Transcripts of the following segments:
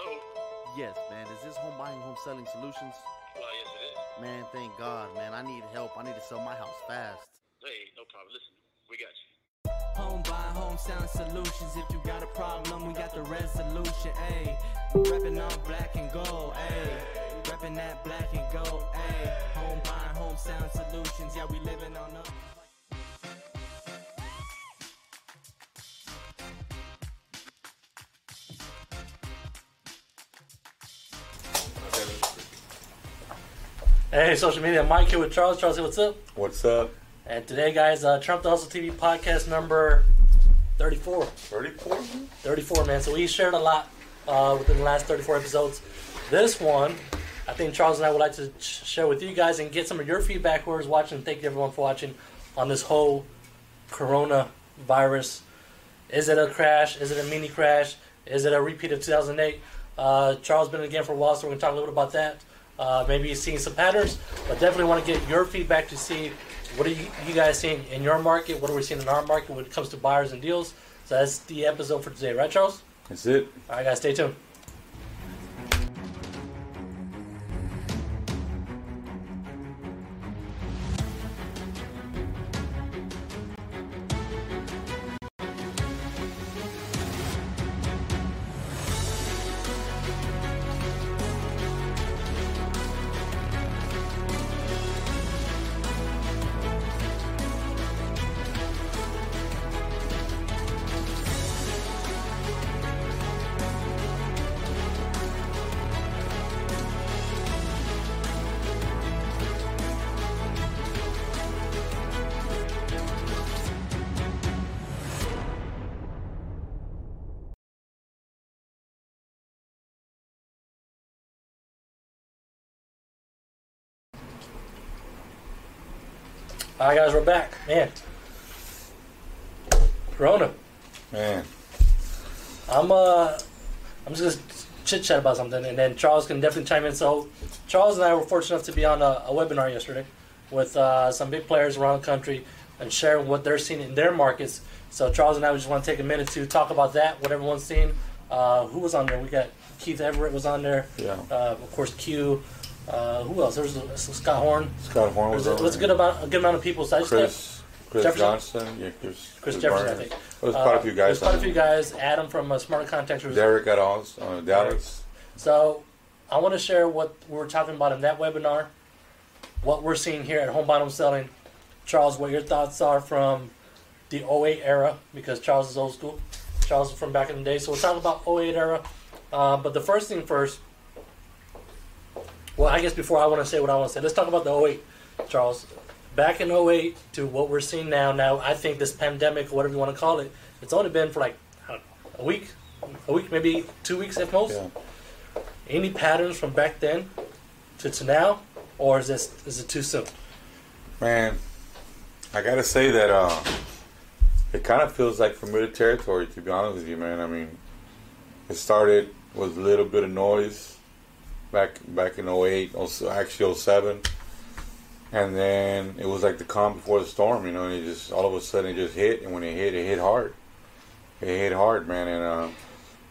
Hello? Yes, man. Is this Home Buying Home Selling Solutions? Yes, it is. Man, thank God, man. I need help. I need to sell my house fast. Hey, no problem. Listen, we got you. Home Buying Home Selling Solutions. If you got a problem, we got the resolution, ayy. Reppin' on black and gold, ayy. Reppin' that black and gold, ayy. Home Buying Home Selling Solutions. Yeah, we living on up. Hey, social media, Mike here with Charles. Charles, hey, what's up? What's up? And today, guys, Trump the Hustle TV podcast number 34. 34? 34, man. So we shared a lot within the last 34 episodes. This one, I think Charles and I would like to share with you guys and get some of your feedback, whoever's watching. Thank you, everyone, for watching on this whole coronavirus. Is it a crash? Is it a mini crash? Is it a repeat of 2008? Charles been in the game for a while, so we're going to talk a little bit about that. Maybe you've seen some patterns, but definitely want to get your feedback to see what are you guys seeing in your market, what are we seeing in our market when it comes to buyers and deals. So that's the episode for today, right, Charles? That's it. All right, guys, stay tuned. All right, guys, we're back. Man. Corona. Man. I'm just going to chit-chat about something, and then Charles can definitely chime in. So Charles and I were fortunate enough to be on a webinar yesterday with some big players around the country and sharing what they're seeing in their markets. So Charles and I just want to take a minute to talk about that, what everyone's seeing. Who was on there? We got Keith Everett was on there. Yeah. Of course, Q. Who else? There's Scott Horn. Scott Horn was there. It was a good amount of people. So Chris Jefferson. Johnson. Yeah, Chris Jefferson, Martin. I think. Well, there's quite a few guys. There's quite a few guys. Adam from Smarter Contact. Derek got on Dallas. So I want to share what we were talking about in that webinar, what we're seeing here at Home Bottom Selling. Charles, what your thoughts are from the 08 era, because Charles is old school. Charles is from back in the day. So we'll talk about 08 era. But the first thing first, well, I guess before I want to say what I want to say, let's talk about the 08, Charles. Back in 08 to what we're seeing now. Now, I think this pandemic, whatever you want to call it, it's only been for like, I don't know, a week, maybe 2 weeks at most. Yeah. Any patterns from back then to now, or is it too soon? Man, I got to say that it kind of feels like familiar territory, to be honest with you, man. I mean, it started with a little bit of noise. Back in 08, actually 07, and then it was like the calm before the storm, you know. And it just all of a sudden it just hit, and when it hit hard. It hit hard, man,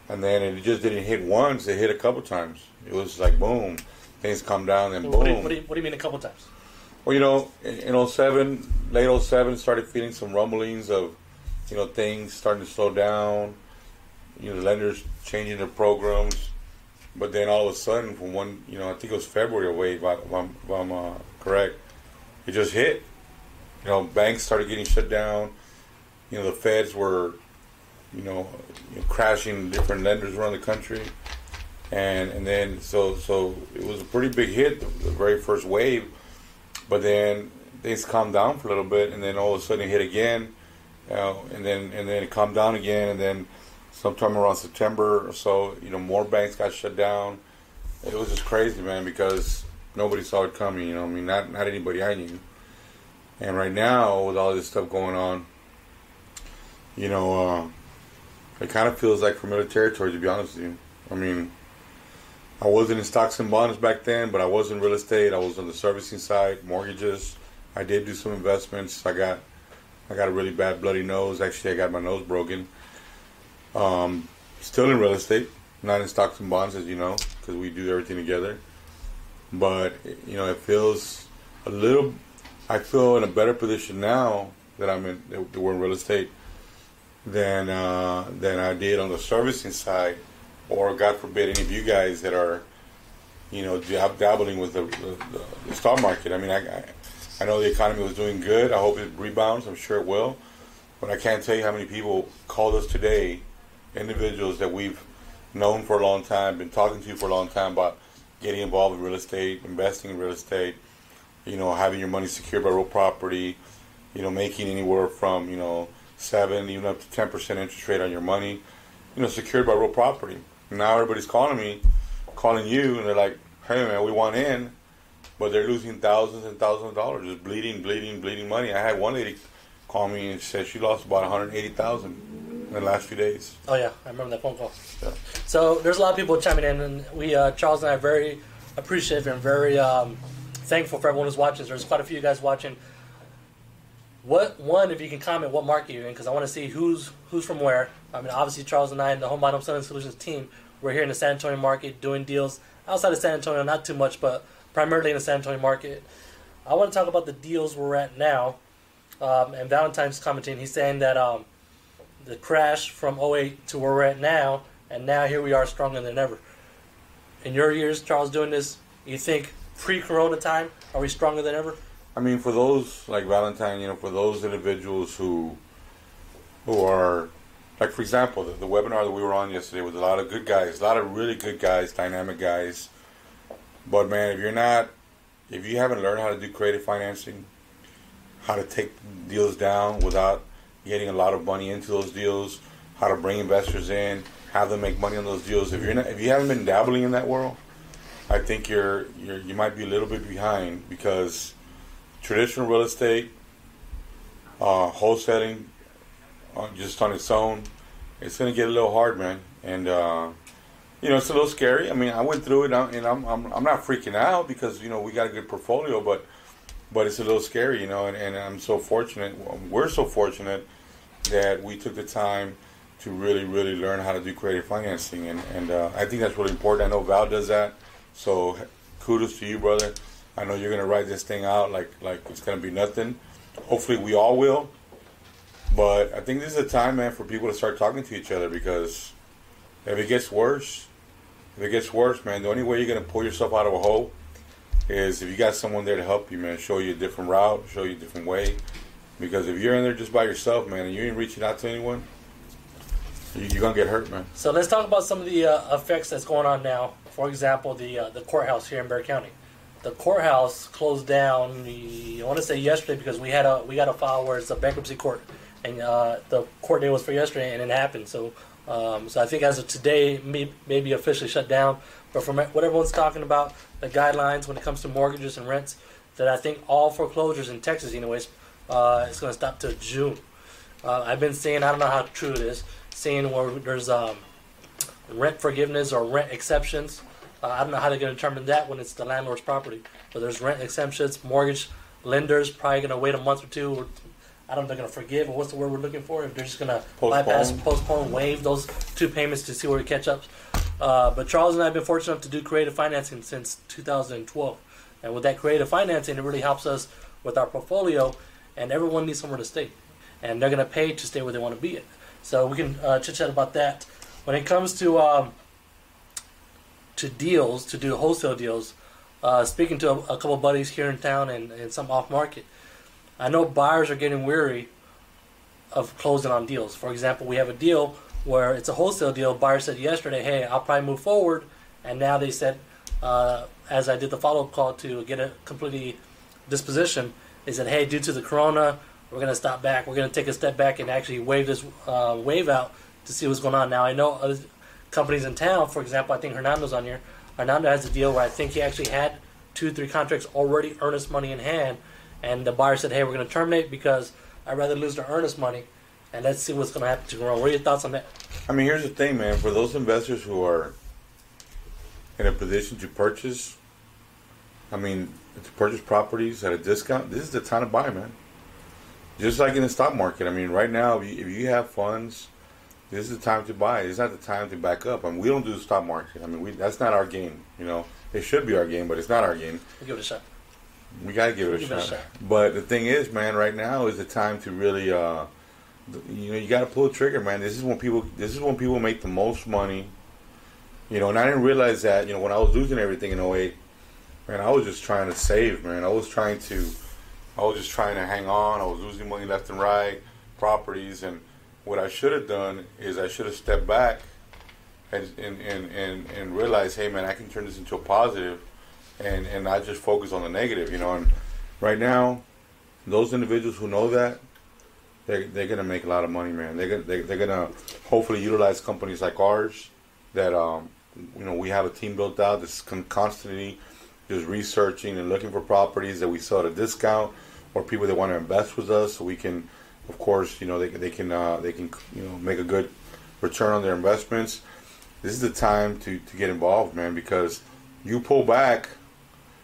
and then it just didn't hit once; it hit a couple times. It was like boom, things come down, and boom. What do you mean a couple times? Well, you know, in 07, late 07, started feeling some rumblings of, you know, things starting to slow down. You know, lenders changing their programs. But then all of a sudden, from one, you know, I think it was February away, if I'm correct, it just hit. You know, banks started getting shut down. You know, the feds were, you know crashing different lenders around the country, and then so it was a pretty big hit, the very first wave. But then things calmed down for a little bit, and then all of a sudden it hit again, and then it calmed down again, and then. Sometime around September or so, you know, more banks got shut down. It was just crazy, man, because nobody saw it coming, you know. I mean, not anybody I knew. And right now, with all this stuff going on, you know, it kind of feels like familiar territory, to be honest with you. I mean, I wasn't in stocks and bonds back then, but I was in real estate. I was on the servicing side, mortgages. I did do some investments. I got a really bad bloody nose. Actually, I got my nose broken. Still in real estate, not in stocks and bonds, as you know, because we do everything together. But, you know, it feels a little, I feel in a better position now that I'm in, that we're in real estate, than I did on the servicing side, or God forbid any of you guys that are, you know, dabbling with the stock market. I mean, I know the economy was doing good. I hope it rebounds. I'm sure it will. But I can't tell you how many people called us today, individuals that we've known for a long time, been talking to you for a long time about getting involved in real estate, investing in real estate, you know, having your money secured by real property, you know, making anywhere from, you know, 7, even up to 10% interest rate on your money, you know, secured by real property. Now everybody's calling me, calling you, and they're like, hey, man, we want in, but they're losing thousands and thousands of dollars, just bleeding money. I had one lady call me and said she lost about $180,000 in the last few days. Oh, yeah. I remember that phone call. Yeah. So there's a lot of people chiming in, and we, Charles and I, are very appreciative and very thankful for everyone who's watching. There's quite a few guys watching. If you can comment what market you're in, because I want to see who's from where. I mean, obviously, Charles and I and the Home Bottom Selling Solutions team, we're here in the San Antonio market doing deals outside of San Antonio, not too much, but primarily in the San Antonio market. I want to talk about the deals we're at now. And Valentine's commenting. He's saying that the crash from 08 to where we're at now, and now here we are stronger than ever. In your years, Charles, doing this, you think pre-corona time, are we stronger than ever? I mean, for those like Valentine, you know, for those individuals who are, like, for example, the webinar that we were on yesterday with a lot of good guys, a lot of really good guys, dynamic guys. But, man, if you haven't learned how to do creative financing, how to take deals down without getting a lot of money into those deals, how to bring investors in, have them make money on those deals. If you haven't been dabbling in that world, I think you might be a little bit behind, because traditional real estate, wholesaling, just on its own, it's going to get a little hard, man. And you know, it's a little scary. I mean, I went through it, and I'm not freaking out, because, you know, we got a good portfolio, but it's a little scary, you know, and I'm so fortunate, we're so fortunate that we took the time to really, really learn how to do creative financing, and I think that's really important. I know Val does that, so kudos to you, brother. I know you're going to ride this thing out like it's going to be nothing. Hopefully we all will, but I think this is a time, man, for people to start talking to each other, because if it gets worse, man, the only way you're going to pull yourself out of a hole is if you got someone there to help you, man, show you a different route, show you a different way. Because if you're in there just by yourself, man, and you ain't reaching out to anyone, you're going to get hurt, man. So let's talk about some of the effects that's going on now. For example, the courthouse here in Bexar County. The courthouse closed down, I want to say yesterday, because we got a file where it's a bankruptcy court. And the court date was for yesterday, and it happened. So I think as of today, maybe officially shut down. But from what everyone's talking about, the guidelines when it comes to mortgages and rents, that I think all foreclosures in Texas, anyways, it's going to stop till June. I've been seeing, I don't know how true it is, seeing where there's rent forgiveness or rent exceptions. I don't know how they're going to determine that when it's the landlord's property. But there's rent exemptions, mortgage lenders probably going to wait a month or two. Or, I don't know if they're going to forgive, or what's the word we're looking for? If they're just going to postpone, waive those two payments to see where we catch up. But Charles and I have been fortunate enough to do creative financing since 2012. And with that creative financing, it really helps us with our portfolio, and everyone needs somewhere to stay. And they're going to pay to stay where they want to be at. So we can chit-chat about that. When it comes to deals, to do wholesale deals, speaking to a couple buddies here in town and some off-market, I know buyers are getting weary of closing on deals. For example, we have a deal where it's a wholesale deal. Buyer said yesterday, hey, I'll probably move forward. And now they said, as I did the follow-up call to get a completely disposition, they said, hey, due to the corona, we're going to stop back. We're going to take a step back and actually waive this waive out to see what's going on. Now, I know other companies in town, for example, I think Hernando's on here. Hernando has a deal where I think he actually had 2-3 contracts already, earnest money in hand. And the buyer said, hey, we're going to terminate because I'd rather lose the earnest money. And let's see what's going to happen tomorrow. What are your thoughts on that? I mean, here's the thing, man. For those investors who are in a position to purchase, I mean, to purchase properties at a discount, this is the time to buy, man. Just like in the stock market. I mean, right now, if you have funds This is the time to buy. It's not the time to back up. I mean, we don't do the stock market. I mean, that's not our game. You know, it should be our game, but it's not our game. We'll give it a shot. We gotta give it a shot. But the thing is, man, right now is the time to really, you know, you gotta pull the trigger, man. This is when people make the most money. You know, and I didn't realize that. You know, when I was losing everything in '08, man, I was just trying to save, man. I was just trying to hang on. I was losing money left and right, properties, and what I should have done is I should have stepped back and realized, hey, man, I can turn this into a positive, and not just focus on the negative, you know. And right now, those individuals who know that, they're gonna make a lot of money, man. They're gonna hopefully utilize companies like ours that you know, we have a team built out that's constantly just researching and looking for properties that we sell at a discount, or people that want to invest with us, so we can. Of course, you know, they can you know, make a good return on their investments. This is the time to get involved, man, because you pull back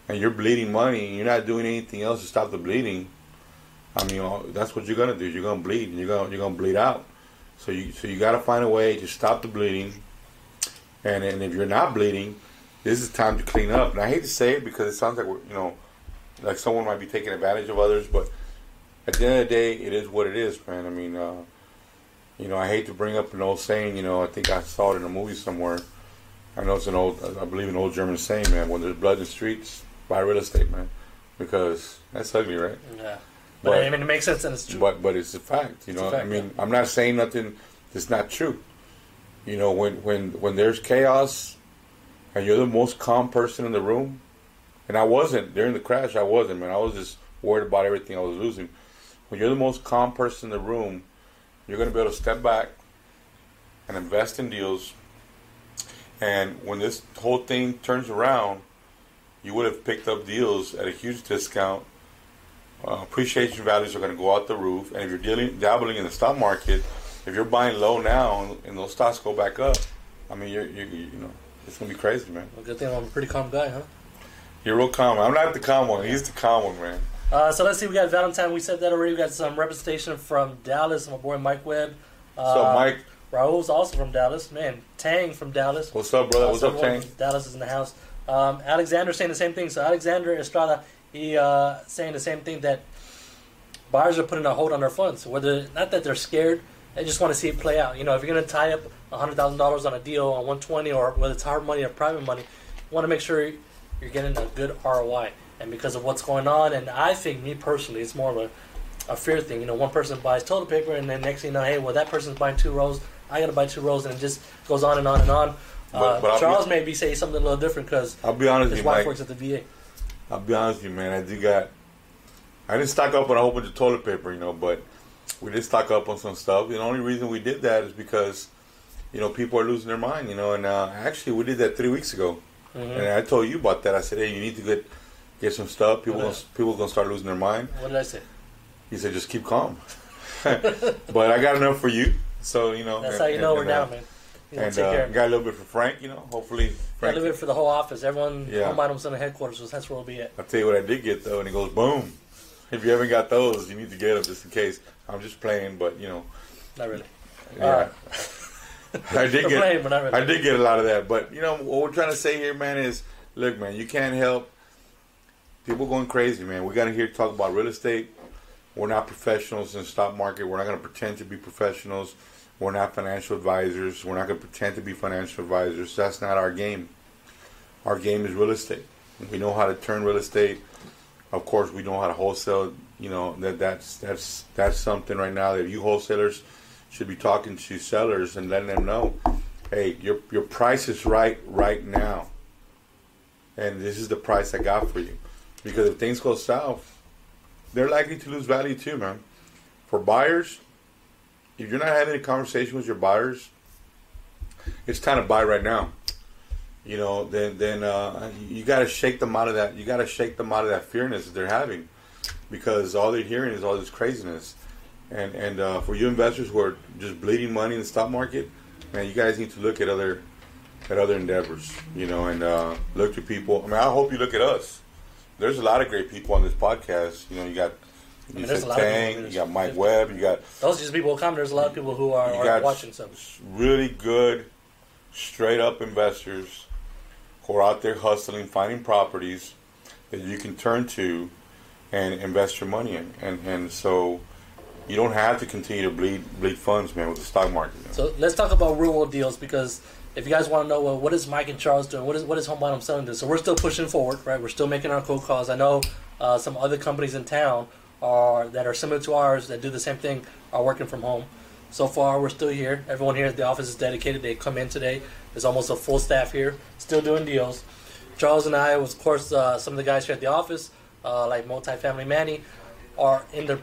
and you're bleeding money and you're not doing anything else to stop the bleeding. I mean, you know, that's what you're gonna do. You're gonna bleed and you're gonna bleed out. So you gotta find a way to stop the bleeding. And if you're not bleeding, this is time to clean up. And I hate to say it because it sounds like we're, you know, like someone might be taking advantage of others, but at the end of the day, it is what it is, man. I mean, you know, I hate to bring up an old saying, you know, I think I saw it in a movie somewhere. I know it's an old, I believe an old German saying, man, when there's blood in the streets, buy real estate, man. Because that's ugly, right? Yeah. But I mean, it makes sense and it's true. But it's a fact, you know. Fact, I mean, yeah. I'm not saying nothing that's not true. You know, when there's chaos and you're the most calm person in the room, and I wasn't, during the crash, I wasn't, man. I was just worried about everything I was losing. When you're the most calm person in the room, you're going to be able to step back and invest in deals. And when this whole thing turns around, you would have picked up deals at a huge discount. Appreciation values are going to go out the roof. And if you're dabbling in the stock market, if you're buying low now and those stocks go back up, I mean, you know, it's going to be crazy, man. Well, good thing I'm a pretty calm guy, huh? You're real calm. I'm not the calm one. He's the calm one, man. So let's see. We got Valentine. We said that already. We got some representation from Dallas. My boy Mike Webb. So Mike. Raul's also from Dallas. Man, Tang from Dallas. What's up, brother? What's up, Tang? Dallas is in the house. Alexander saying the same thing. So Alexander Estrada, he saying the same thing, that buyers are putting a hold on their funds. Whether, not that they're scared, they just want to see it play out. You know, if you're going to tie up $100,000 on a deal on 120, or whether it's hard money or private money, you want to make sure you're getting a good ROI. And because of what's going on, and I think, me personally, it's more of a fear thing. You know, one person buys toilet paper, and then next thing you know, hey, well, that person's buying 2 rolls. I got to buy 2 rolls, and it just goes on and on and on. But Charles maybe say something a little different because his wife works at the VA. I'll be honest with you, man. I didn't stock up on a whole bunch of toilet paper, you know, but we did stock up on some stuff. And the only reason we did that is because, you know, people are losing their mind, you know. And actually, we did that 3 weeks ago. Mm-hmm. And I told you about that. I said, hey, you need to get some stuff. People gonna start losing their mind. What did I say? He said, just keep calm. But I got enough for you, so you know. That's how you know we're down, man. And got a little bit for Frank, you know. Hopefully, Frank. Got a little bit for the whole office. Everyone, yeah. Home Bottom Center headquarters, so that's where we'll be at. I'll tell you what I did get though, and it goes boom. If you haven't got those, you need to get them just in case. I'm just playing, but you know. Not really. Yeah. I did get a lot of that, but you know what we're trying to say here, man, is look, man, you can't help. People going crazy, man. We got to hear talk about real estate. We're not professionals in the stock market. We're not going to pretend to be professionals. We're not financial advisors. We're not going to pretend to be financial advisors. That's not our game. Our game is real estate. We know how to turn real estate. Of course, we know how to wholesale. You know, that's something right now that you wholesalers should be talking to sellers and letting them know, hey, your price is right now, and this is the price I got for you. Because if things go south, they're likely to lose value too, man. For buyers, if you're not having a conversation with your buyers, it's time to buy right now. You know, then you got to shake them out of that. You got to shake them out of that fearness that they're having, because all they're hearing is all this craziness. And for you investors who are just bleeding money in the stock market, man, you guys need to look at other endeavors. You know, and look to people. I mean, I hope you look at us. There's a lot of great people on this podcast. You know, you got I mean, there's a lot of people. You got Mike Webb. You got those just people who come. There's a lot of people who are watching some really good, straight up investors who are out there hustling, finding properties that you can turn to and invest your money in, and so you don't have to continue to bleed funds, man, with the stock market. You know? So let's talk about real world deals, because if you guys want to know, well, what is Mike and Charles doing? What is Home Bottom Selling doing? So we're still pushing forward, right? We're still making our cold calls. I know some other companies in town that are similar to ours that do the same thing are working from home. So far, we're still here. Everyone here at the office is dedicated. They come in today. There's almost a full staff here, still doing deals. Charles and I, of course, some of the guys here at the office, like Multifamily Manny, are in the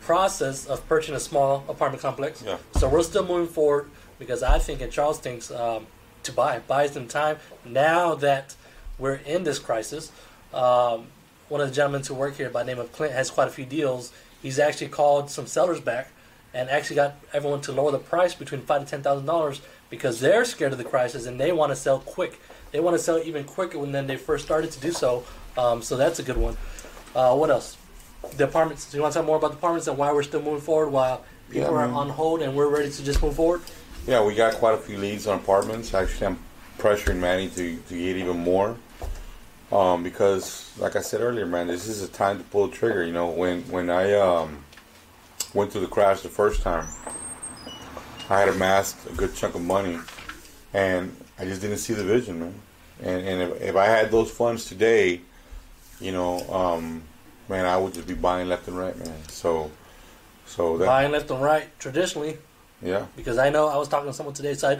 process of purchasing a small apartment complex. Yeah. So we're still moving forward, because I think, and Charles thinks, to buy some time. Now that we're in this crisis, one of the gentlemen who work here by the name of Clint has quite a few deals. He's actually called some sellers back and actually got everyone to lower the price between $5,000 to $10,000 because they're scared of the crisis and they want to sell quick. They want to sell even quicker than they first started to do so. So that's a good one. What else? The apartments. Do you want to talk more about the apartments and why we're still moving forward while people are on hold and we're ready to just move forward? Yeah, we got quite a few leads on apartments. Actually, I'm pressuring Manny to get even more because, like I said earlier, man, this is a time to pull the trigger. You know, when I went through the crash the first time, I had amassed a good chunk of money, and I just didn't see the vision, man. And if I had those funds today, you know, man, I would just be buying left and right, man. So that, buying left and right traditionally. Yeah. Because I know I was talking to someone today, so I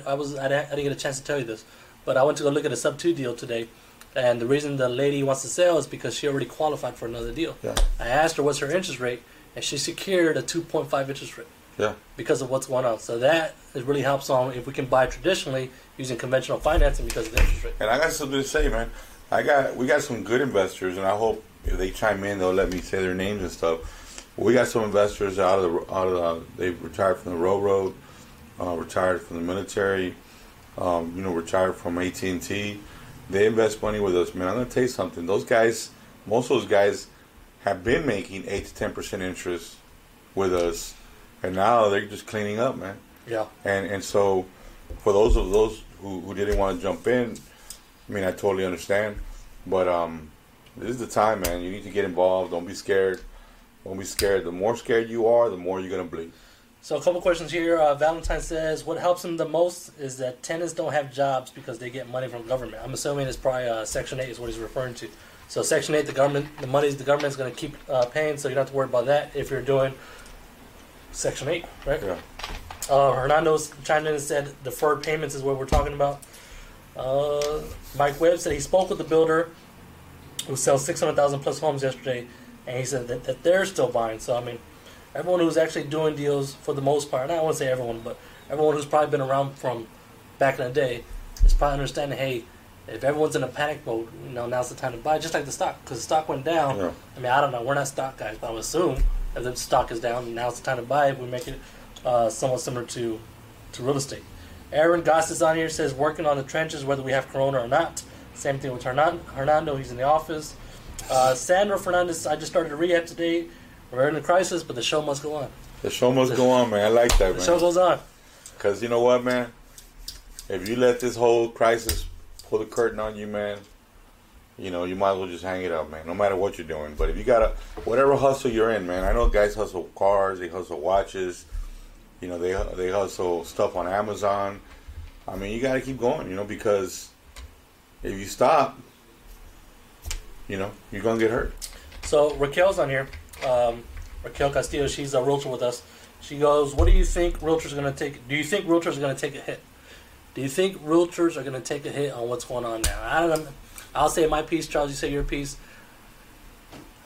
didn't get a chance to tell you this, but I went to go look at a sub 2 deal today, and the reason the lady wants to sell is because she already qualified for another deal. Yeah. I asked her what's her interest rate, and she secured a 2.5 interest rate. Yeah. Because of what's going on, so that it really helps on if we can buy traditionally using conventional financing because of the interest rate. And I got something to say, man. We got some good investors, and I hope if they chime in, they'll let me say their names and stuff. We got some investors they retired from the railroad, retired from the military, retired from AT&T. They invest money with us, man. I'm gonna tell you something. Those guys, most of those guys, have been making 8 to 10% interest with us, and now they're just cleaning up, man. Yeah. And so, for those who didn't want to jump in, I mean, I totally understand, but this is the time, man. You need to get involved. Don't be scared. Don't be scared. The more scared you are, the more you're going to bleed. So a couple questions here. Valentine says, what helps him the most is that tenants don't have jobs because they get money from government. I'm assuming it's probably Section 8 is what he's referring to. So Section 8, the money the government's going to keep paying, so you don't have to worry about that if you're doing Section 8, right? Yeah. Hernando's chimed in and said deferred payments is what we're talking about. Mike Webb said he spoke with the builder who sells 600,000 plus homes yesterday. And he said that they're still buying. So, I mean, everyone who's actually doing deals for the most part, and I don't want to say everyone, but everyone who's probably been around from back in the day is probably understanding, hey, if everyone's in a panic mode, you know, now's the time to buy, just like the stock. Because the stock went down. Yeah. I mean, I don't know. We're not stock guys, but I would assume if the stock is down, now's the time to buy. We make it somewhat similar to real estate. Aaron Goss is on here, says working on the trenches, whether we have corona or not. Same thing with Hernando. He's in the office. Sandra Fernandez, I just started a rehab today. We're in a crisis, but the show must go on. The show must go on, man. I like that, man. The show goes on. Because you know what, man? If you let this whole crisis pull the curtain on you, man, you know, you might as well just hang it up, man, no matter what you're doing. But if you got to, whatever hustle you're in, man, I know guys hustle cars, they hustle watches, you know, they hustle stuff on Amazon. I mean, you got to keep going, you know, because if you stop, you know, you're going to get hurt. So Raquel's on here. Raquel Castillo, she's a realtor with us. She goes, what do you think realtors are going to take? Do you think realtors are going to take a hit? Do you think realtors are going to take a hit on what's going on now? I don't know. I'll say my piece. Charles, you say your piece.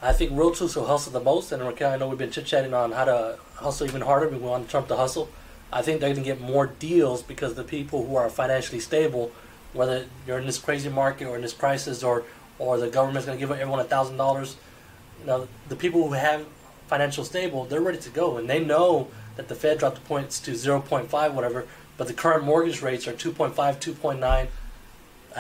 I think realtors will hustle the most. And Raquel, I know we've been chit-chatting on how to hustle even harder. We want to Trump the Hustle. I think they're going to get more deals because the people who are financially stable, whether you're in this crazy market or in this crisis or the government's going to give everyone $1,000. You know, the people who have financial stable, they're ready to go, and they know that the Fed dropped the points to 0.5, whatever. But the current mortgage rates are 2.5, 2.9. I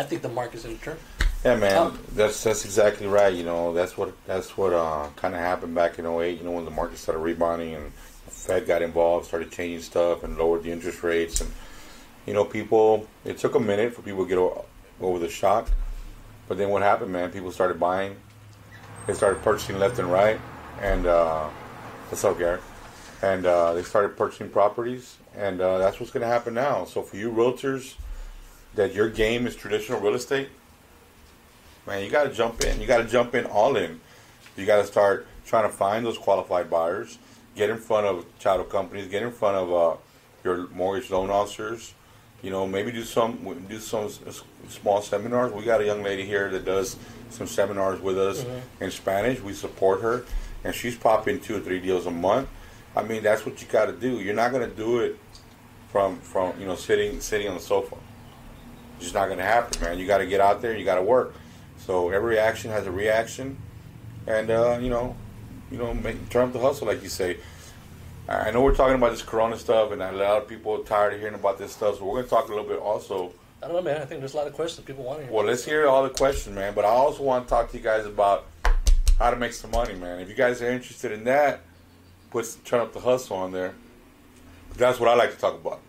think the market's in the turn. Yeah, man, that's exactly right. You know, that's what kind of happened back in '08. You know, when the market started rebounding and the Fed got involved, started changing stuff and lowered the interest rates, and you know, people. It took a minute for people to get over the shock, but then what happened, man? People started buying. They started purchasing left and right, and what's up, Garrett? And they started purchasing properties, and that's what's going to happen now. So for you realtors, that your game is traditional real estate. Man, you got to jump in. You got to jump in all in. You got to start trying to find those qualified buyers. Get in front of title companies. Get in front of your mortgage loan officers. You know, maybe do some small seminars. We got a young lady here that does some seminars with us in Spanish. We support her, and she's popping 2 or 3 deals a month. I mean, that's what you got to do. You're not going to do it from you know sitting on the sofa. It's just not going to happen, man. You got to get out there. You got to work. So every action has a reaction, and turn up the hustle, like you say. I know we're talking about this Corona stuff, and a lot of people are tired of hearing about this stuff. So we're going to talk a little bit also. I don't know, man. I think there's a lot of questions people want to hear. Well, let's hear all the questions, man. But I also want to talk to you guys about how to make some money, man. If you guys are interested in that, put Turn Up the Hustle on there. That's what I like to talk about.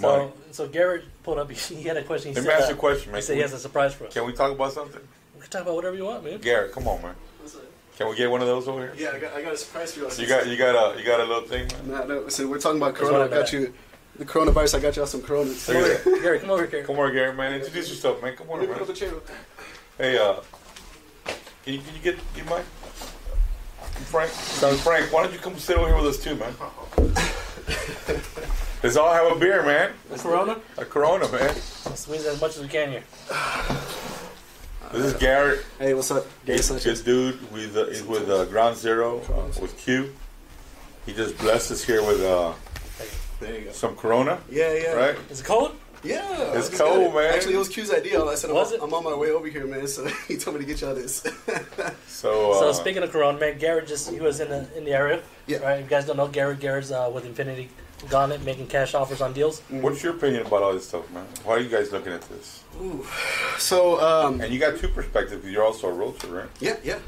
Money. So Garrett pulled up. He had a question. Let me ask you a question, man. He said he has a surprise for us. Can we talk about something? We can talk about whatever you want, man. Garrett, come on, man. Can we get one of those over here? Yeah, I got a surprise for you. You got a little thing, man? No. So we're talking about Corona. I got you. The coronavirus. I got y'all some Coronas. Garrett, come over here. Come on, Garrett, man. Introduce yourself, man. Come on, man. Pick up the channel. Hey, can you get your mic? Frank, why don't you come sit over here with us too, man? Let's all have a beer, man. A Corona? A Corona, man. Let's squeeze as much as we can here. This is Garrett. Hey, what's up? This dude is with Ground Zero, with Q. He just blessed us here with there you go. Some Corona. Yeah, yeah. Right? Is it cold? Yeah. It's cold, man. Actually, it was Q's idea. I said, I'm on my way over here, man, so he told me to get y'all this. So speaking of Corona, man, Garrett he was in the area. Yeah. Right? If you guys don't know, Garrett's with Infinity Gauntlet, making cash offers on deals. What's your opinion about all this stuff, man? Why are you guys looking at this? Ooh. So, and you got two perspectives. You're also a realtor, right? Yeah, yeah.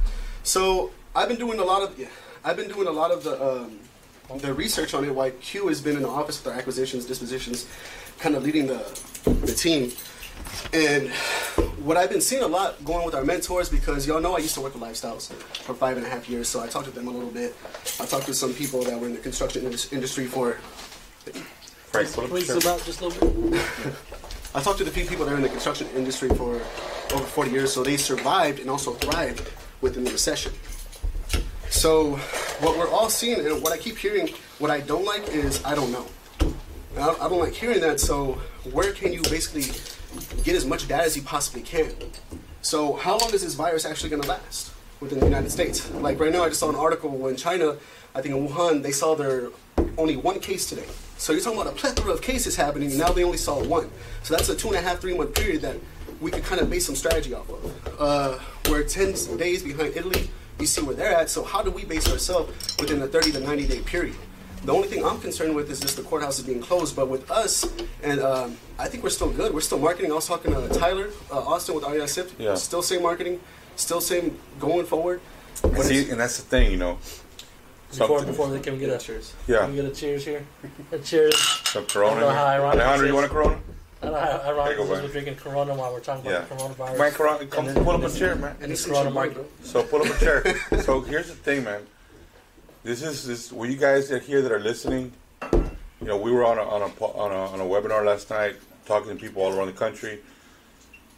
So I've been doing a lot of the research on it. Why Q has been in the office with our acquisitions, dispositions, kind of leading the team. And what I've been seeing a lot going with our mentors, because y'all know I used to work with Lifestyles for 5.5 years, so I talked to them a little bit. I talked to some people that were in the construction industry for... Frank, please zoom out just a little bit. I talked to the few people that were in the construction industry for over 40 years, so they survived and also thrived within the recession. So what we're all seeing, and what I keep hearing, what I don't like is I don't know. I don't like hearing that, so where can you basically get as much data as you possibly can? So how long is this virus actually going to last within the United States? Like right now, I just saw an article in China, I think in Wuhan, they saw their only 1 case today. So you're talking about a plethora of cases happening, and now they only saw 1. So that's a 2.5-3 month period that we could kind of base some strategy off of. We're 10 days behind Italy. You see where they're at. So how do we base ourselves within a 30 to 90 day period? The only thing I'm concerned with is just the courthouse is being closed. But with us, and I think we're still good. We're still marketing. I was talking to Tyler Austin with REI SIP. Yeah. Still same marketing. Still same going forward. But see, and that's the thing, you know. Before can we get a cheers? Yeah. Can we get a cheers here? A cheers. Some Corona. I don't know how ironic. Alejandro, you want a Corona? I don't know how ironic is we're drinking Corona while we're talking about the coronavirus. Man, Corona, come pull up a chair, man. And it's Corona market. So pull up a chair. So here's the thing, man. This is were you guys here that are listening? You know, we were on a webinar last night talking to people all around the country.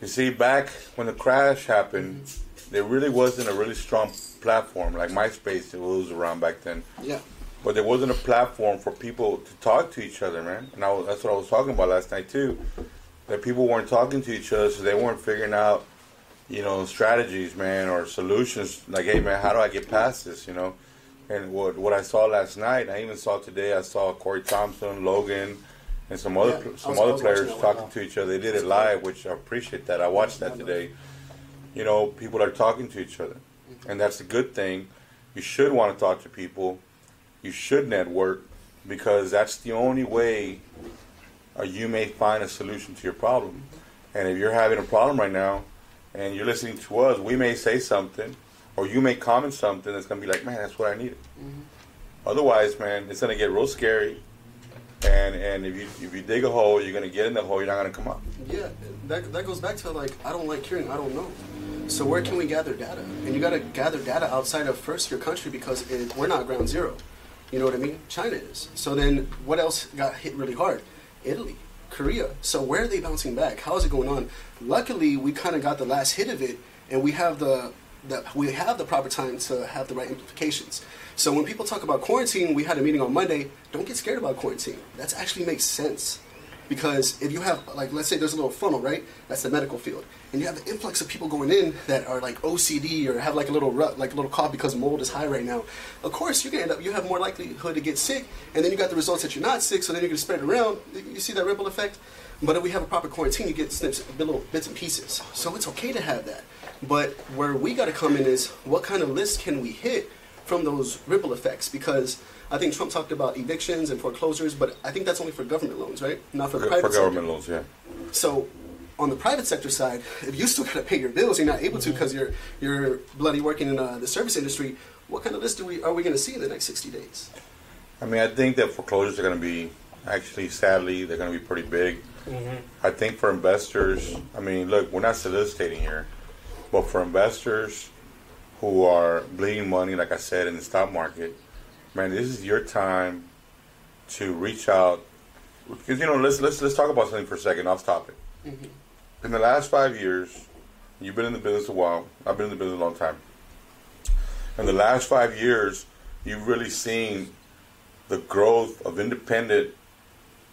You see, back when the crash happened, there really wasn't a really strong platform like MySpace. It was around back then. Yeah. But there wasn't a platform for people to talk to each other, man. And that's what I was talking about last night too. That people weren't talking to each other, so they weren't figuring out, you know, strategies, man, or solutions. Like, hey, man, how do I get past this? You know. And what I saw last night, I even saw today. I saw Corey Thompson, Logan, and some other players talking to each other. They did it live, which I appreciate that. I watched that today. You know, people are talking to each other, and that's a good thing. You should want to talk to people. You should network, because that's the only way you may find a solution to your problem. And if you're having a problem right now, and you're listening to us, we may say something, or you may comment something that's going to be like, man, that's what I needed. Mm-hmm. Otherwise, man, it's going to get real scary. And if you dig a hole, you're going to get in the hole. You're not going to come up. Yeah, that goes back to, like, I don't like hearing, I don't know. So where can we gather data? And you got to gather data outside of first your country, because we're not ground zero. You know what I mean? China is. So then what else got hit really hard? Italy, Korea. So where are they bouncing back? How is it going on? Luckily, we kind of got the last hit of it, and we have the proper time to have the right implications. So when people talk about quarantine, we had a meeting on Monday. Don't get scared about quarantine. That actually makes sense. Because if you have, like, let's say there's a little funnel, right? That's the medical field. And you have the influx of people going in that are like OCD or have like a little rut, like a little cough because mold is high right now. Of course, you're going to end up, you have more likelihood to get sick, and then you got the results that you're not sick, so then you're going to spread it around. You see that ripple effect? But if we have a proper quarantine, you get snips, little bits and pieces. So it's okay to have that. But where we got to come in is what kind of list can we hit from those ripple effects? Because I think Trump talked about evictions and foreclosures, but I think that's only for government loans, right? Not for the private sector. For government loans, yeah. So on the private sector side, if you still got to pay your bills, you're not able to because you're bloody working in the service industry, what kind of list are we going to see in the next 60 days? I mean, I think that foreclosures are going to be, actually, sadly, they're going to be pretty big. Mm-hmm. I think for investors, I mean, look, we're not soliciting here, but for investors who are bleeding money, like I said, in the stock market, man, this is your time to reach out. Because, you know, let's talk about something for a second, off topic. Mm-hmm. In the last 5 years, you've been in the business a while. I've been in the business a long time. In the last 5 years, you've really seen the growth of independent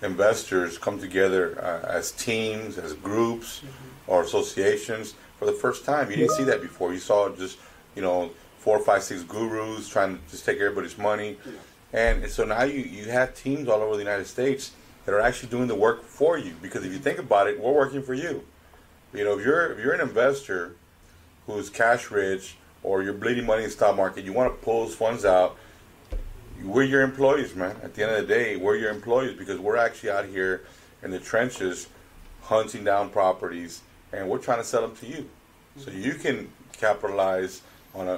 investors come together as teams, as groups, mm-hmm. or associations for the first time. You didn't see that before. You saw just, you know, 4, 5, 6 gurus trying to just take everybody's money. And so now you have teams all over the United States that are actually doing the work for you. Because if you think about it, we're working for you. You know, if you're an investor who's cash rich or you're bleeding money in the stock market, you want to pull those funds out, we're your employees, man. At the end of the day, we're your employees because we're actually out here in the trenches hunting down properties and we're trying to sell them to you. So you can capitalize on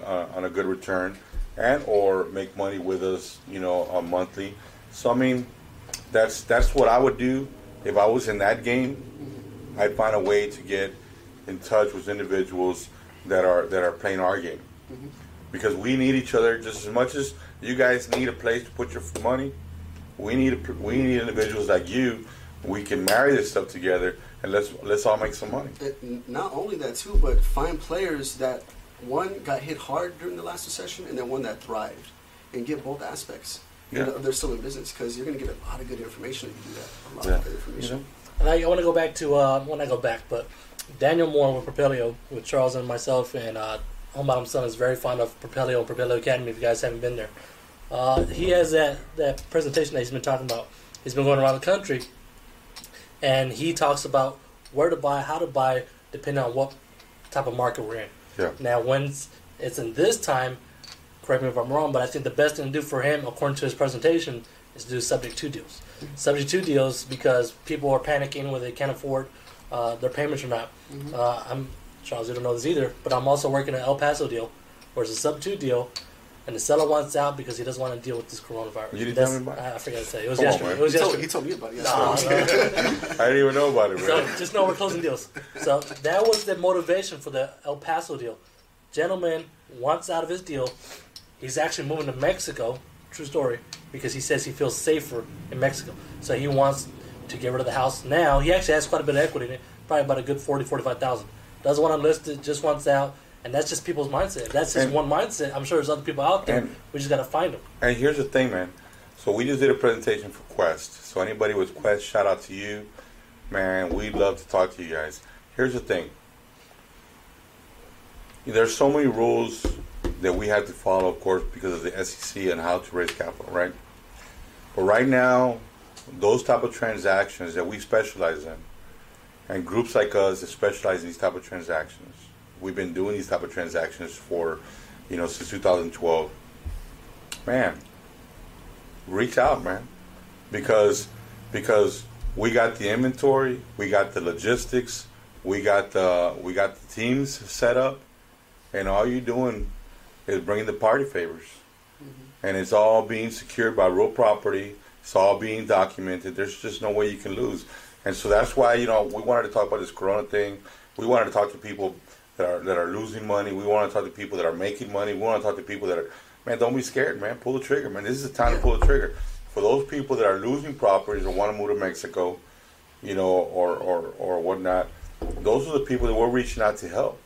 a good return and or make money with us, you know, on monthly. So I mean, that's what I would do if I was in that game. I'd find a way to get in touch with individuals that are playing our game, mm-hmm. because we need each other just as much as you guys need a place to put your money. We need individuals like you. We can marry this stuff together and let's all make some money. Not only that too, but find players that one got hit hard during the last recession, and then one that thrived, and get both aspects. Yeah. You know, they're still in business because you're going to get a lot of good information if you do that. A lot of good information. Mm-hmm. And I want to go back to but Daniel Moore with Propelio, with Charles and myself, and Home Bottom Selling is very fond of Propelio and Propelio Academy. If you guys haven't been there, he has that presentation that he's been talking about. He's been going around the country, and he talks about where to buy, how to buy, depending on what type of market we're in. Yeah. Now, when it's in this time, correct me if I'm wrong, but I think the best thing to do for him, according to his presentation, is to do subject-to deals. Mm-hmm. Subject-to deals because people are panicking whether they can't afford their payments or not. Mm-hmm. Charles, you don't know this either, but I'm also working an El Paso deal, where it's a sub-2 deal, and the seller wants out because he doesn't want to deal with this coronavirus. You didn't tell me about it? I forgot to say. It was yesterday. He told me about it yesterday. No. I didn't even know about it, man. So just know we're closing deals. So that was the motivation for the El Paso deal. Gentleman wants out of his deal. He's actually moving to Mexico, true story, because he says he feels safer in Mexico. So he wants to get rid of the house now. He actually has quite a bit of equity in it, probably about a good $40,000-$45,000. Doesn't want to list it, just wants out. And that's just people's mindset. If that's just one mindset, I'm sure there's other people out there. We just got to find them. And here's the thing, man. So we just did a presentation for Quest. So anybody with Quest, shout out to you. Man, we'd love to talk to you guys. Here's the thing. There's so many rules that we have to follow, of course, because of the SEC and how to raise capital, right? But right now, those type of transactions that we specialize in, and groups like us that specialize in these type of transactions, we've been doing these type of transactions for, you know, since 2012. Man, reach out, man, because we got the inventory, we got the logistics, We got the teams set up, and all you're doing is bringing the party favors. Mm-hmm. And it's all being secured by real property. It's all being documented. There's just no way you can lose. And so that's why, you know, we wanted to talk about this Corona thing. We wanted to talk to people that are losing money. We want to talk to people that are making money. We want to talk to people that are, man, don't be scared, man. Pull the trigger, man. This is the time to pull the trigger. For those people that are losing properties or want to move to Mexico, you know, or whatnot, those are the people that we're reaching out to help.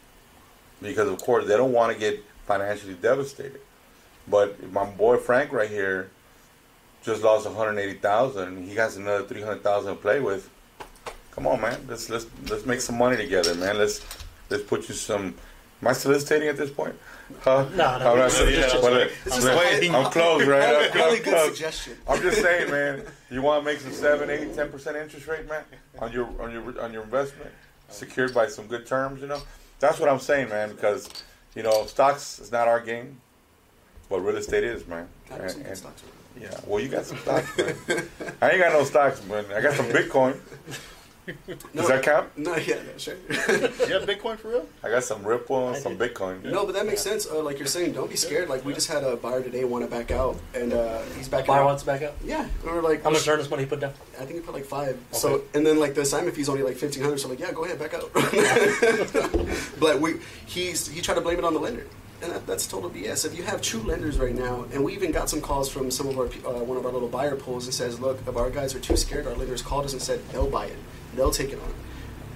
Because, of course, they don't want to get financially devastated. But my boy Frank right here just lost $180,000. He got another $300,000 to play with. Come on, man. Let's make some money together, man. Let's put you some. Am I soliciting at this point? Huh? No. I'm close, right? I'm just saying, man. You want to make some 7, 8, 10% interest rate, man, on your investment, secured by some good terms, you know. That's what I'm saying, man. Because, you know, stocks is not our game, but real estate is, man. And stocks. Yeah. Well, you got some stocks, man. I ain't got no stocks, man. I got some Bitcoin. Does that count? No, yeah, no, sure. You have Bitcoin for real? I got some Ripple and some Bitcoin. Yeah. No, but that makes sense. Like you're saying, don't be scared. Like, we just had a buyer today want to back out, and he's backing out. Buyer wants to back out? Yeah. Or like, how much earnest money he put down? I think he put like $5. Okay. So, and then like the assignment fee's only like $1,500, so I'm like, yeah, go ahead, back out. But he tried to blame it on the lender. And that's total BS. If you have true lenders right now, and we even got some calls from some of our one of our little buyer pools that says, look, if our guys are too scared, our lenders called us and said they'll buy it, they'll take it on.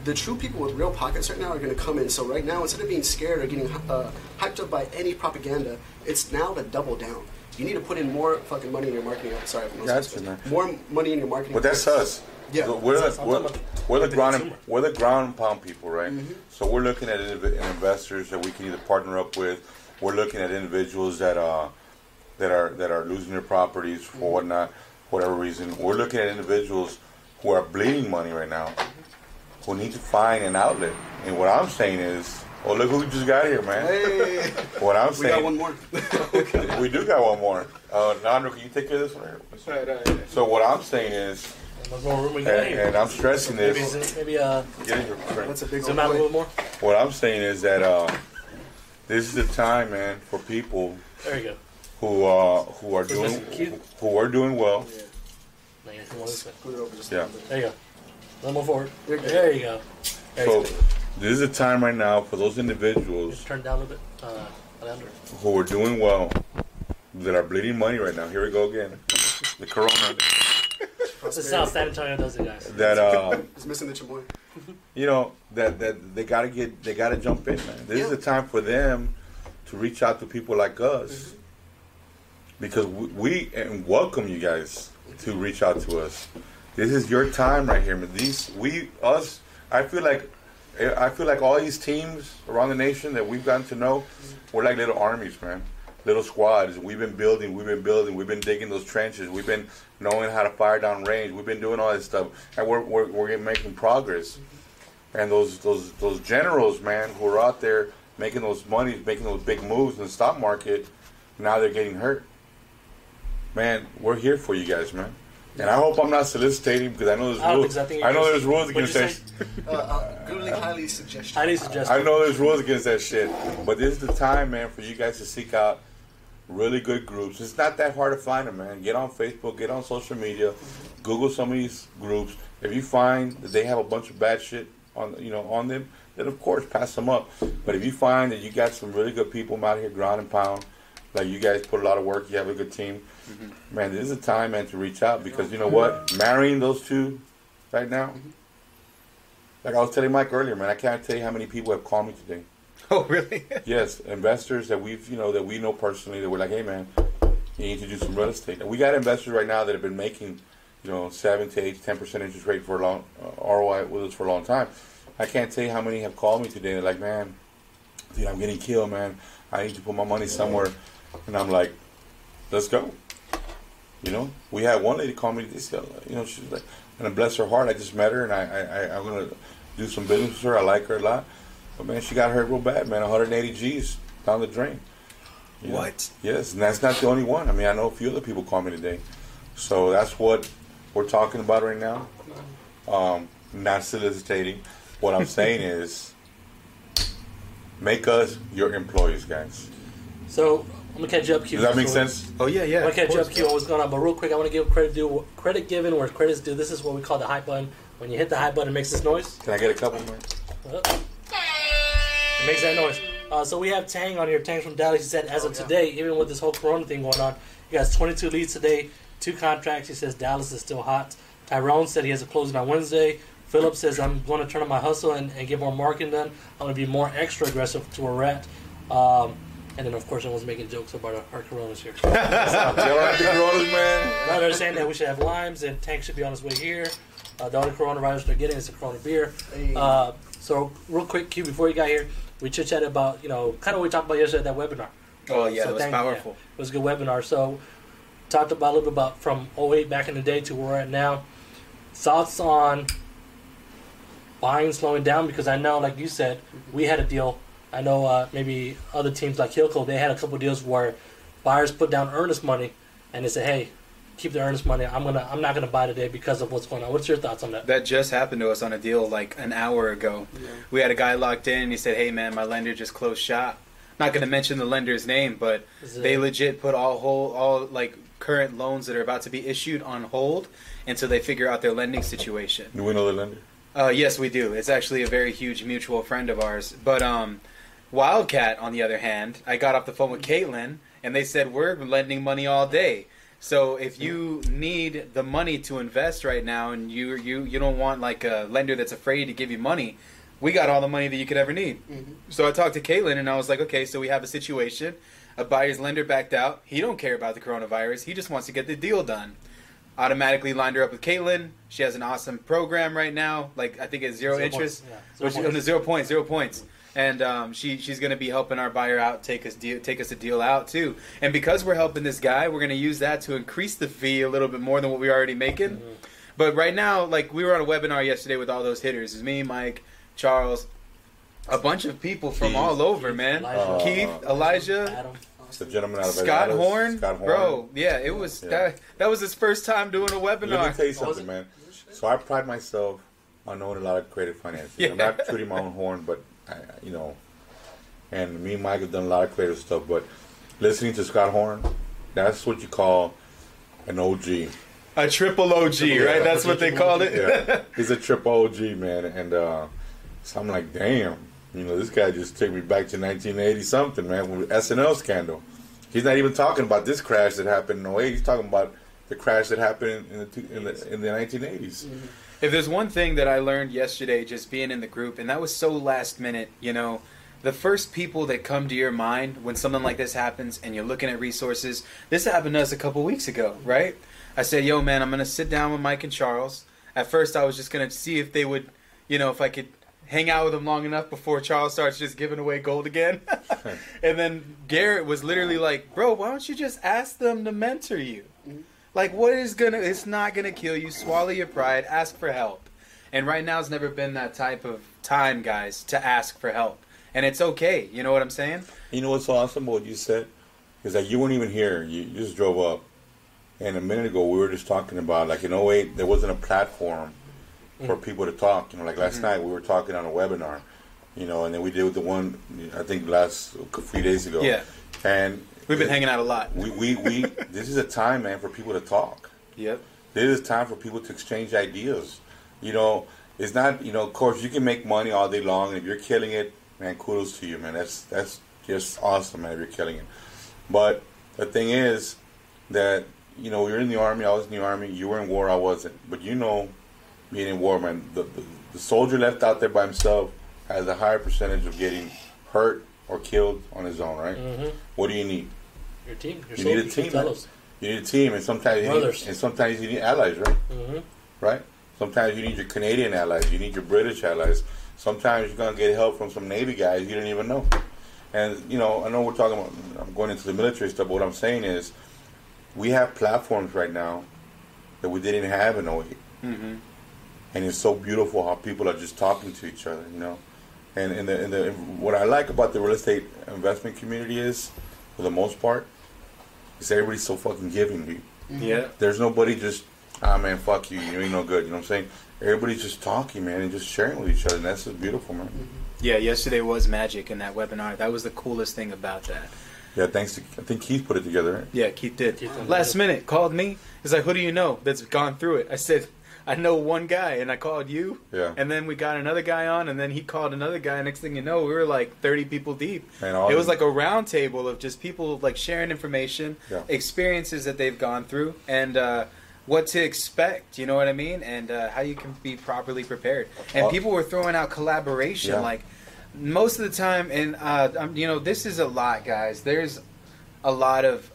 The true people with real pockets right now are going to come in. So right now, instead of being scared or getting hyped up by any propaganda, it's now to double down. You need to put in more fucking money in your marketing. Sorry, more money in your marketing. But that's us. Yeah, so we're the ground pound people, right? Mm-hmm. So we're looking at investors that we can either partner up with. We're looking at individuals that are losing their properties for whatnot, whatever reason. We're looking at individuals who are bleeding money right now, who need to find an outlet. And what I'm saying is, oh, look who just got here, man! Hey. What I'm saying, we got one more. We do got one more. Nando, can you take care of this one? Right. So what I'm saying is. And I'm stressing this. Zoom out a little more. What I'm saying is that this is the time, man, for people. There you go. Who are doing well. Yeah. There you go. A little more forward. There you go. So this is the time right now for those individuals. Turn down a little bit. Who are doing well, that are bleeding money right now. Here we go again. The Corona. This is how San Antonio does it, guys. That it's missing the chamoy. You know that they gotta jump in, man. This is the time for them to reach out to people like us, because we welcome you guys to reach out to us. This is your time right here, man. I feel like all these teams around the nation that we've gotten to know, we're like little armies, man. Little squads. We've been building. We've been digging those trenches. We've been knowing how to fire down range. We've been doing all this stuff, and we're making progress. And those generals, man, who are out there making those monies, making those big moves in the stock market, now they're getting hurt. Man, we're here for you guys, man. And I hope I'm not soliciting, because I know there's rules. I know there's rules against that shit. Highly suggested. I know there's rules against that shit. But this is the time, man, for you guys to seek out really good groups. It's not that hard to find them, man. Get on Facebook, get on social media, Google some of these groups. If you find that they have a bunch of bad shit on them, then of course pass them up. But if you find that you got some really good people out here, ground and pound, like you guys put a lot of work, you have a good team, man, this is a time, man, to reach out, because you know what? Marrying those two right now, like I was telling Mike earlier, man, I can't tell you how many people have called me today. Oh, really? Yes, investors that we know personally, that were like, hey, man, you need to do some real estate. And we got investors right now that have been making, 7 to 8, 10% interest rate for a long ROI with us for a long time. I can't tell you how many have called me today. They're like, man, dude, I'm getting killed, man. I need to put my money somewhere. And I'm like, let's go. You know, we had one lady call me. She's like, and bless her heart, I just met her, and I'm gonna do some business with her. I like her a lot. But, man, she got hurt real bad, man. 180 G's down the drain. What? Yes, and that's not the only one. I mean, I know a few other people call me today. So that's what we're talking about right now. Not soliciting. What I'm saying is, make us your employees, guys. So I'm gonna catch up, Q. Does that make sense? Oh yeah, yeah. I'm gonna catch up, Q. What's going on? But real quick, I want to give credit given where credit's due. This is what we call the hype button. When you hit the hype button, it makes this noise. Can I get a couple more? It makes that noise. So we have Tang on here. Tang's from Dallas. He said, as of today, even with this whole Corona thing going on, he has 22 leads today, 2 contracts. He says Dallas is still hot. Tyrone said he has a closing on Wednesday. Philip says, I'm going to turn on my hustle and get more marketing done. I'm going to be more extra aggressive to where we're at. And then, of course, everyone's making jokes about our Coronas here. Y'all have the Coronas, man. Now they're saying that we should have limes and Tank should be on his way here. The only Corona virus they're getting is a Corona beer. So real quick, Q, before you got here, we chit-chatted about, you know, kind of what we talked about yesterday at that webinar. Oh, yeah, so it was powerful. Yeah, it was a good webinar. So talked about a little bit about from 08 back in the day to where we're at now. Thoughts on buying slowing down, because I know, like you said, we had a deal. I know maybe other teams like Hilco, they had a couple deals where buyers put down earnest money and they said, hey, keep the earnest money. I'm not gonna buy today because of what's going on. What's your thoughts on that? That just happened to us on a deal like an hour ago. Yeah. We had a guy locked in and he said, "Hey man, my lender just closed shop." Not gonna mention the lender's name, but they legit put all current loans that are about to be issued on hold until they figure out their lending situation. Do we know the lender? Yes, we do. It's actually a very huge mutual friend of ours. But Wildcat, on the other hand, I got off the phone with Caitlin and they said we're lending money all day. So if you need the money to invest right now and you don't want like a lender that's afraid to give you money, we got all the money that you could ever need. Mm-hmm. So I talked to Caitlin and I was like, okay, so we have a situation. A buyer's lender backed out. He don't care about the coronavirus. He just wants to get the deal done. Automatically lined her up with Caitlin. She has an awesome program right now. Like I think it's zero interest. Yeah, 0 points. No, 0 points. 0 points. And she's going to be helping our buyer out, take us a deal out too. And because we're helping this guy, we're going to use that to increase the fee a little bit more than what we're already making. Mm-hmm. But right now, like we were on a webinar yesterday with all those hitters. It was me, Mike, Charles, a bunch of people from all over, man. Keith, Elijah, Adam. It's the gentleman out of Scott Horn, bro. Yeah, it was that was his first time doing a webinar. Let me tell you something, man. So I pride myself on knowing a lot of creative finances. Yeah. I'm not tooting my own horn, but and me and Mike have done a lot of creative stuff. But listening to Scott Horn, that's what you call an OG, a triple OG, right? That's what they called it. Yeah. He's a triple OG, man. And so I'm like, damn. You know, this guy just took me back to 1980-something, man, with the SNL scandal. He's not even talking about this crash that happened in 08. He's talking about the crash that happened in the 1980s. Mm-hmm. If there's one thing that I learned yesterday just being in the group, and that was so last minute, you know, the first people that come to your mind when something like this happens and you're looking at resources, this happened to us a couple weeks ago, right? I said, yo, man, I'm going to sit down with Mike and Charles. At first, I was just going to see if they would, you know, if I could hang out with him long enough before Charles starts just giving away gold again. And then Garrett was literally like, bro, why don't you just ask them to mentor you? Like, it's not gonna kill you. Swallow your pride, ask for help. And right now it's never been that type of time, guys, to ask for help. And it's okay, you know what I'm saying? You know what's awesome what you said? Is that you weren't even here, you just drove up. And a minute ago we were just talking about, like, in 08, there wasn't a platform for people to talk, you know, like last night we were talking on a webinar, you know, and then we did with the one, I think a few days ago. Yeah. And we've been hanging out a lot. We this is a time, man, for people to talk. Yep. This is time for people to exchange ideas. You know, it's not, you know, of course you can make money all day long, and if you're killing it, man, kudos to you, man. That's just awesome, man, if you're killing it. But the thing is that, you know, you're in the Army, I was in the Army, you were in war, I wasn't. But you know, being in war, man, the soldier left out there by himself has a higher percentage of getting hurt or killed on his own, right? Mm-hmm. What do you need? Your team. You need a team. You need a team, and sometimes you need allies, right? Mm-hmm. Right. Sometimes you need your Canadian allies. You need your British allies. Sometimes you're gonna get help from some Navy guys you didn't even know. And you know, I know we're talking about. I'm going into the military stuff, but what I'm saying is, we have platforms right now that we didn't have in 08. Mm-hmm. And it's so beautiful how people are just talking to each other, you know. And what I like about the real estate investment community is, for the most part, is everybody's so fucking giving. Yeah. There's nobody just ah, man, fuck you, you ain't no good, you know what I'm saying? Everybody's just talking, man, and just sharing with each other, and that's just beautiful, man. Yeah, yesterday was magic in that webinar. That was the coolest thing about that. Yeah, thanks to, I think Keith put it together, right? Yeah, Keith did. Last minute, called me. He's like, who do you know that's gone through it? I said, I know one guy, and I called you. Yeah. And then we got another guy on, and then he called another guy. Next thing you know, we were like 30 people deep. And it was like a round table of just people like sharing information, experiences that they've gone through, and what to expect, you know what I mean? And how you can be properly prepared. And people were throwing out collaboration, like, most of the time, and you know, this is a lot, guys. There's a lot of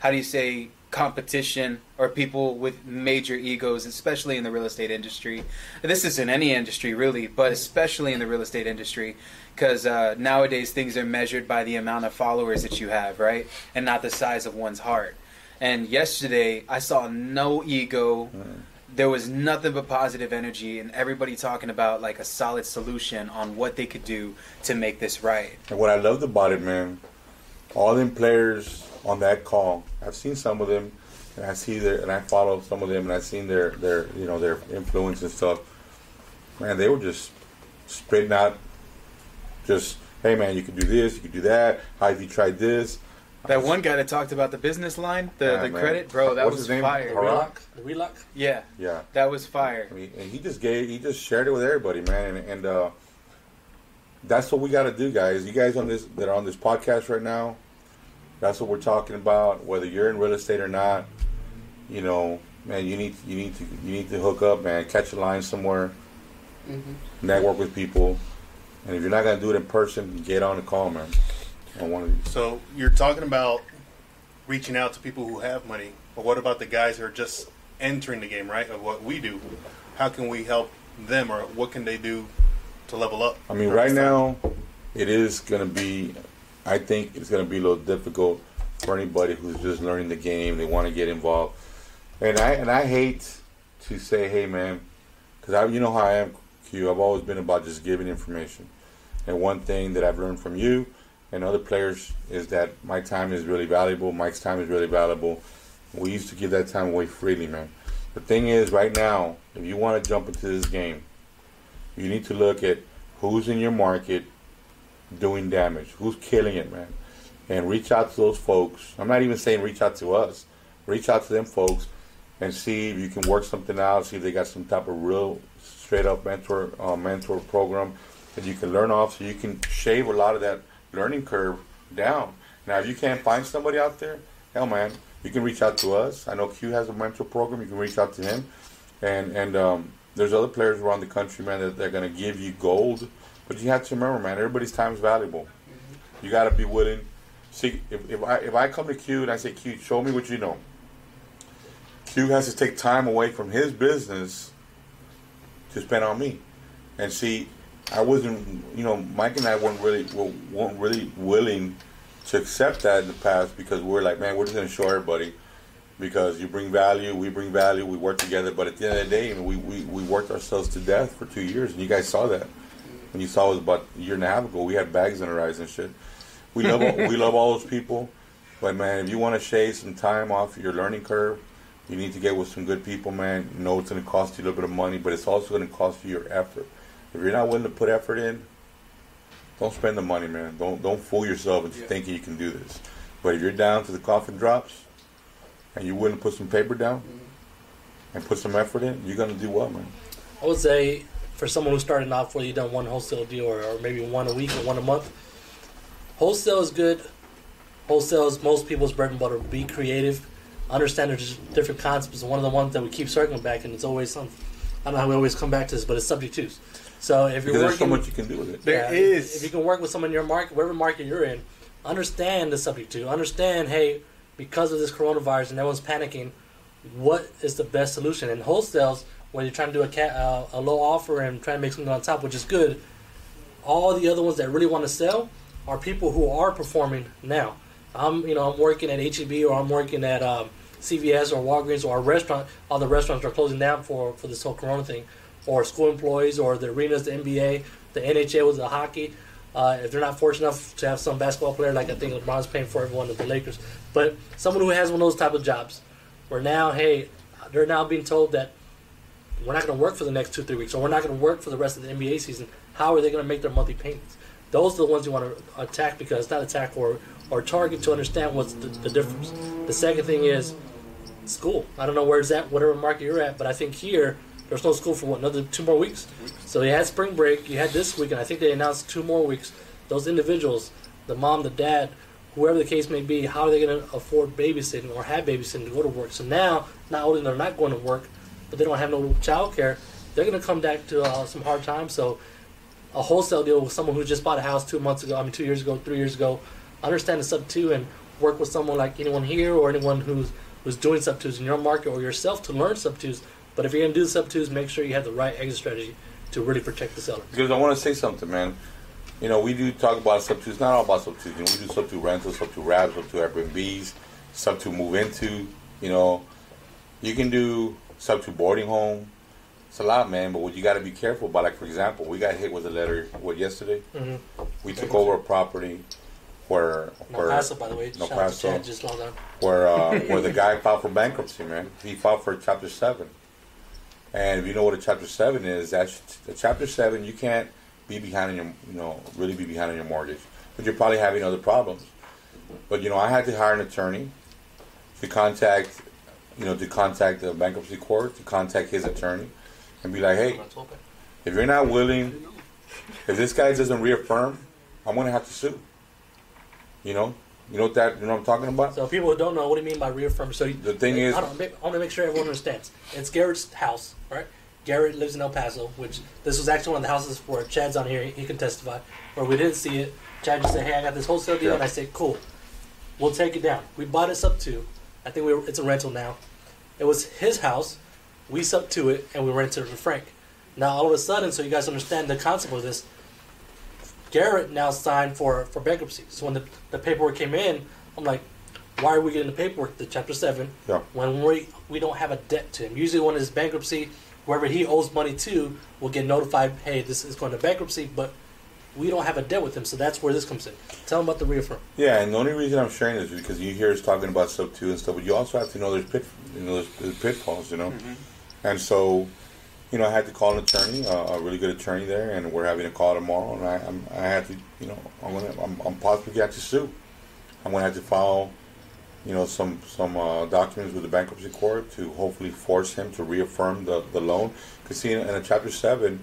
how do you say, competition, or people with major egos, especially in the real estate industry. This is in any industry, really, but especially in the real estate industry, because nowadays things are measured by the amount of followers that you have, right, and not the size of one's heart. And yesterday, I saw no ego. There was nothing but positive energy, and everybody talking about like a solid solution on what they could do to make this right. And what I loved about it, man, all them players on that call, I've seen some of them, and I see their, and I follow some of them, and I've seen their you know, their influence and stuff. Man, they were just spitting out, just, hey man, you could do this, you could do that. How have you tried this? That one guy that talked about the business line, the credit, bro, that was fire. Relock? Yeah. Yeah. That was fire. I mean, and he just shared it with everybody, man. And that's what we got to do, guys. You guys on this that are on this podcast right now, that's what we're talking about. Whether you're in real estate or not, you know, man, you need to hook up, man. Catch a line somewhere, network with people, and if you're not gonna do it in person, get on the call, man. So you're talking about reaching out to people who have money, but what about the guys who are just entering the game, right, of what we do? How can we help them, or what can they do to level up? I mean, right now, it is going to be, I think it's going to be a little difficult for anybody who's just learning the game. They want to get involved. And I hate to say, hey, man, because you know how I am, Q. I've always been about just giving information. And one thing that I've learned from you and other players is that my time is really valuable. Mike's time is really valuable. We used to give that time away freely, man. The thing is, right now, if you want to jump into this game, you need to look at who's in your market doing damage, who's killing it, man, and reach out to those folks. I'm not even saying reach out to us. Reach out to them folks and see if you can work something out, see if they got some type of real straight-up mentor program that you can learn off, so you can shave a lot of that learning curve down. Now, if you can't find somebody out there, hell, man, you can reach out to us. I know Q has a mentor program. You can reach out to him. And there's other players around the country, man, that they're going to give you gold. But you have to remember, man, everybody's time is valuable. You got to be willing. See, if I come to Q and I say, Q, show me what you know. Q has to take time away from his business to spend on me. And see, I wasn't, you know, Mike and I weren't really willing to accept that in the past, because we're like, man, we're just going to show everybody, because you bring value, we work together. But at the end of the day, I mean, we worked ourselves to death for 2 years, and you guys saw that. When you saw it was about a year and a half ago, we had bags in our eyes and shit. We love all those people, but man, if you want to shave some time off your learning curve, you need to get with some good people, man. You know, it's going to cost you a little bit of money, but it's also going to cost you your effort. If you're not willing to put effort in, don't spend the money, man. Don't fool yourself into thinking you can do this. But if you're down to the coffin drops and you're willing to put some paper down and put some effort in, you're going to do well, man. I would say for someone who's starting off where you've done one wholesale deal or maybe one a week or one a month, wholesale is good. Wholesale is most people's bread and butter. Be creative. Understand there's different concepts. One of the ones that we keep circling back, and it's always something. I don't know how we always come back to this, but it's subject to. So if you're working, there's so much you can do with it. There is. If you can work with someone in your market, whatever market you're in, understand the subject to. Understand, hey, because of this coronavirus and everyone's panicking, what is the best solution? And wholesales, when you're trying to do a low offer and trying to make something on top, which is good, all the other ones that really want to sell are people who are performing now. I'm working at H-E-B, or I'm working at CVS or Walgreens or a restaurant. All the restaurants are closing down for this whole corona thing. Or school employees, or the arenas, the NBA, the NHL with the hockey. If they're not fortunate enough to have some basketball player, like I think LeBron's paying for everyone at the Lakers. But someone who has one of those type of jobs, where now, hey, they're now being told that we're not going to work for the next 2-3 weeks, or we're not going to work for the rest of the NBA season. How are they going to make their monthly payments? Those are the ones you want to attack, because it's not attack or target, to understand what's the difference. The second thing is school. I don't know where it's at, whatever market you're at, but I think here there's no school for what, another 2 more weeks? So you had spring break, you had this week, and I think they announced 2 more weeks. Those individuals, the mom, the dad, whoever the case may be, how are they going to afford babysitting or have babysitting to go to work? So now, not only they're not going to work, but they don't have no child care, they're going to come back to some hard times. So a wholesale deal with someone who just bought a house 3 years ago, understand the sub 2 and work with someone like anyone here or anyone who's doing sub 2s in your market or yourself to learn sub 2s. But if you're going to do sub 2s, make sure you have the right exit strategy to really protect the seller. Because I want to say something, man. You know, we do talk about sub 2s. It's not all about sub 2s. You know, we do sub 2 rentals, sub 2 wraps, sub 2 Airbnbs, sub 2 move into, you know. You can do sub 2 boarding home. It's a lot, man, but what you got to be careful about, like, for example, we got hit with a letter, yesterday? Mm-hmm. We took over a property where El Paso, by the way. El Paso, just logged on. Where the guy filed for bankruptcy, man. He filed for Chapter 7. And if you know what a Chapter 7 is, that's a Chapter 7, you can't be behind on your, you know, really be behind on your mortgage. But you're probably having other problems. But, you know, I had to hire an attorney to contact, you know, to contact the bankruptcy court, to contact his attorney. And be like, hey, if you're not willing, if this guy doesn't reaffirm, I'm gonna have to sue. You know what that, you know what I'm talking about. So people who don't know, what do you mean by reaffirm? So the thing is, I want to make sure everyone understands. It's Garrett's house, right? Garrett lives in El Paso, which this was actually one of the houses where Chad's on here. He can testify. Where we didn't see it, Chad just said, hey, I got this wholesale deal, and I said, cool, we'll take it down. We bought it sub 2. I think it's a rental now. It was his house. We sub to it, and we rented it to Frank. Now, all of a sudden, so you guys understand the concept of this, Garrett now signed for bankruptcy. So when the paperwork came in, I'm like, why are we getting the paperwork to Chapter 7 when we don't have a debt to him? Usually when it's bankruptcy, whoever he owes money to will get notified, hey, this is going to bankruptcy, but we don't have a debt with him, so that's where this comes in. Tell him about the reaffirm. Yeah, and the only reason I'm sharing this is because you hear us talking about sub 2 and stuff, but you also have to know there's pitfalls, you know? Mm-hmm. And so, you know, I had to call an attorney, a really good attorney there, and we're having a call tomorrow. And I had to, you know, I'm possibly going to have to sue. I'm going to have to file, you know, some documents with the bankruptcy court to hopefully force him to reaffirm the loan. Because see, in a Chapter 7,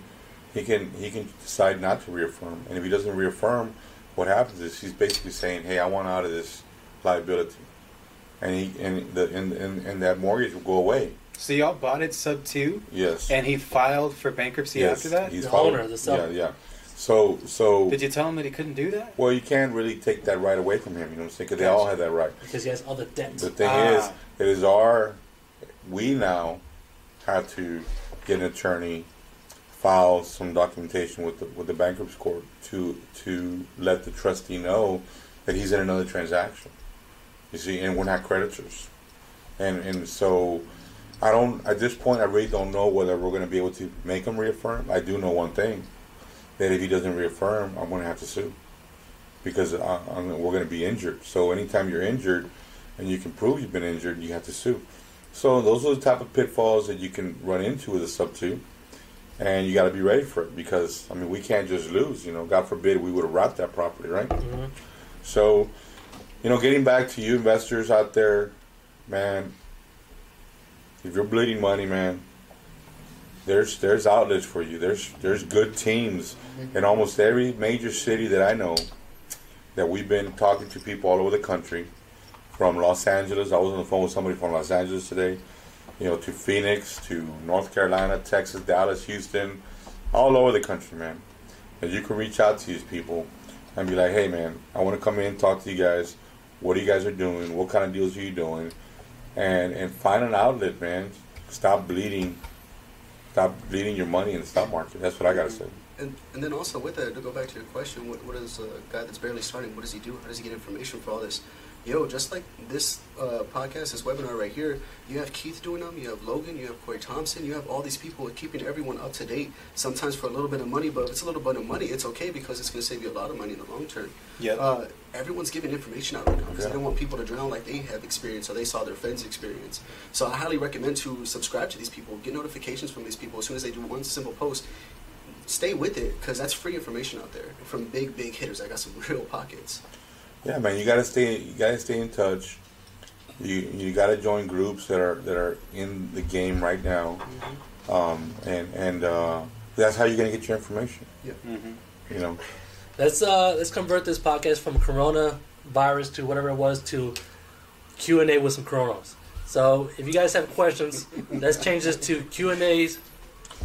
he can decide not to reaffirm. And if he doesn't reaffirm, what happens is he's basically saying, hey, I want out of this liability, and that mortgage will go away. So y'all bought it sub 2? Yes. And he filed for bankruptcy after that? He's the owner, the seller. Yeah, yeah. So did you tell him that he couldn't do that? Well, you can't really take that right away from him, you know what I'm saying? Because they all have that right. Because he has all the debts. The thing is, it is we now have to get an attorney, file some documentation with the bankruptcy court to let the trustee know that he's in another transaction. You see, and we're not creditors. And so I don't, at this point, I really don't know whether we're going to be able to make him reaffirm. I do know one thing, that if he doesn't reaffirm, I'm going to have to sue because we're going to be injured. So anytime you're injured and you can prove you've been injured, you have to sue. So those are the type of pitfalls that you can run into with a sub 2, and you got to be ready for it because, I mean, we can't just lose. You know, God forbid we would have wrapped that property, right? Mm-hmm. So, you know, getting back to you investors out there, man, if you're bleeding money, man, there's outlets for you. There's good teams in almost every major city that I know that we've been talking to people all over the country, from Los Angeles. I was on the phone with somebody from Los Angeles today, you know, to Phoenix, to North Carolina, Texas, Dallas, Houston, all over the country, man. And you can reach out to these people and be like, hey, man, I want to come in and talk to you guys. What are you guys doing? What kind of deals are you doing? And find an outlet, man. Stop bleeding your money in the stock market. That's what I gotta say. And then also with that, to go back to your question, what does a guy that's barely starting? What does he do? How does he get information for all this? yo, just like this podcast, this webinar right here, you have Keith doing them, you have Logan, you have Corey Thompson, you have all these people keeping everyone up to date, sometimes for a little bit of money, but if it's a little bit of money, it's okay because it's going to save you a lot of money in the long term. Yeah. Everyone's giving information out right now because they don't want people to drown like they have experience or they saw their friends experience. So I highly recommend to subscribe to these people, get notifications from these people as soon as they do one simple post. Stay with it because that's free information out there from big, big hitters. I got some real pockets. Yeah, man, you gotta stay in touch. You gotta join groups that are in the game right now, mm-hmm. and that's how you're gonna get your information. Yeah, mm-hmm. You know. Let's convert this podcast from coronavirus to whatever it was to Q&A with some coronas. So if you guys have questions, let's change this to Q&As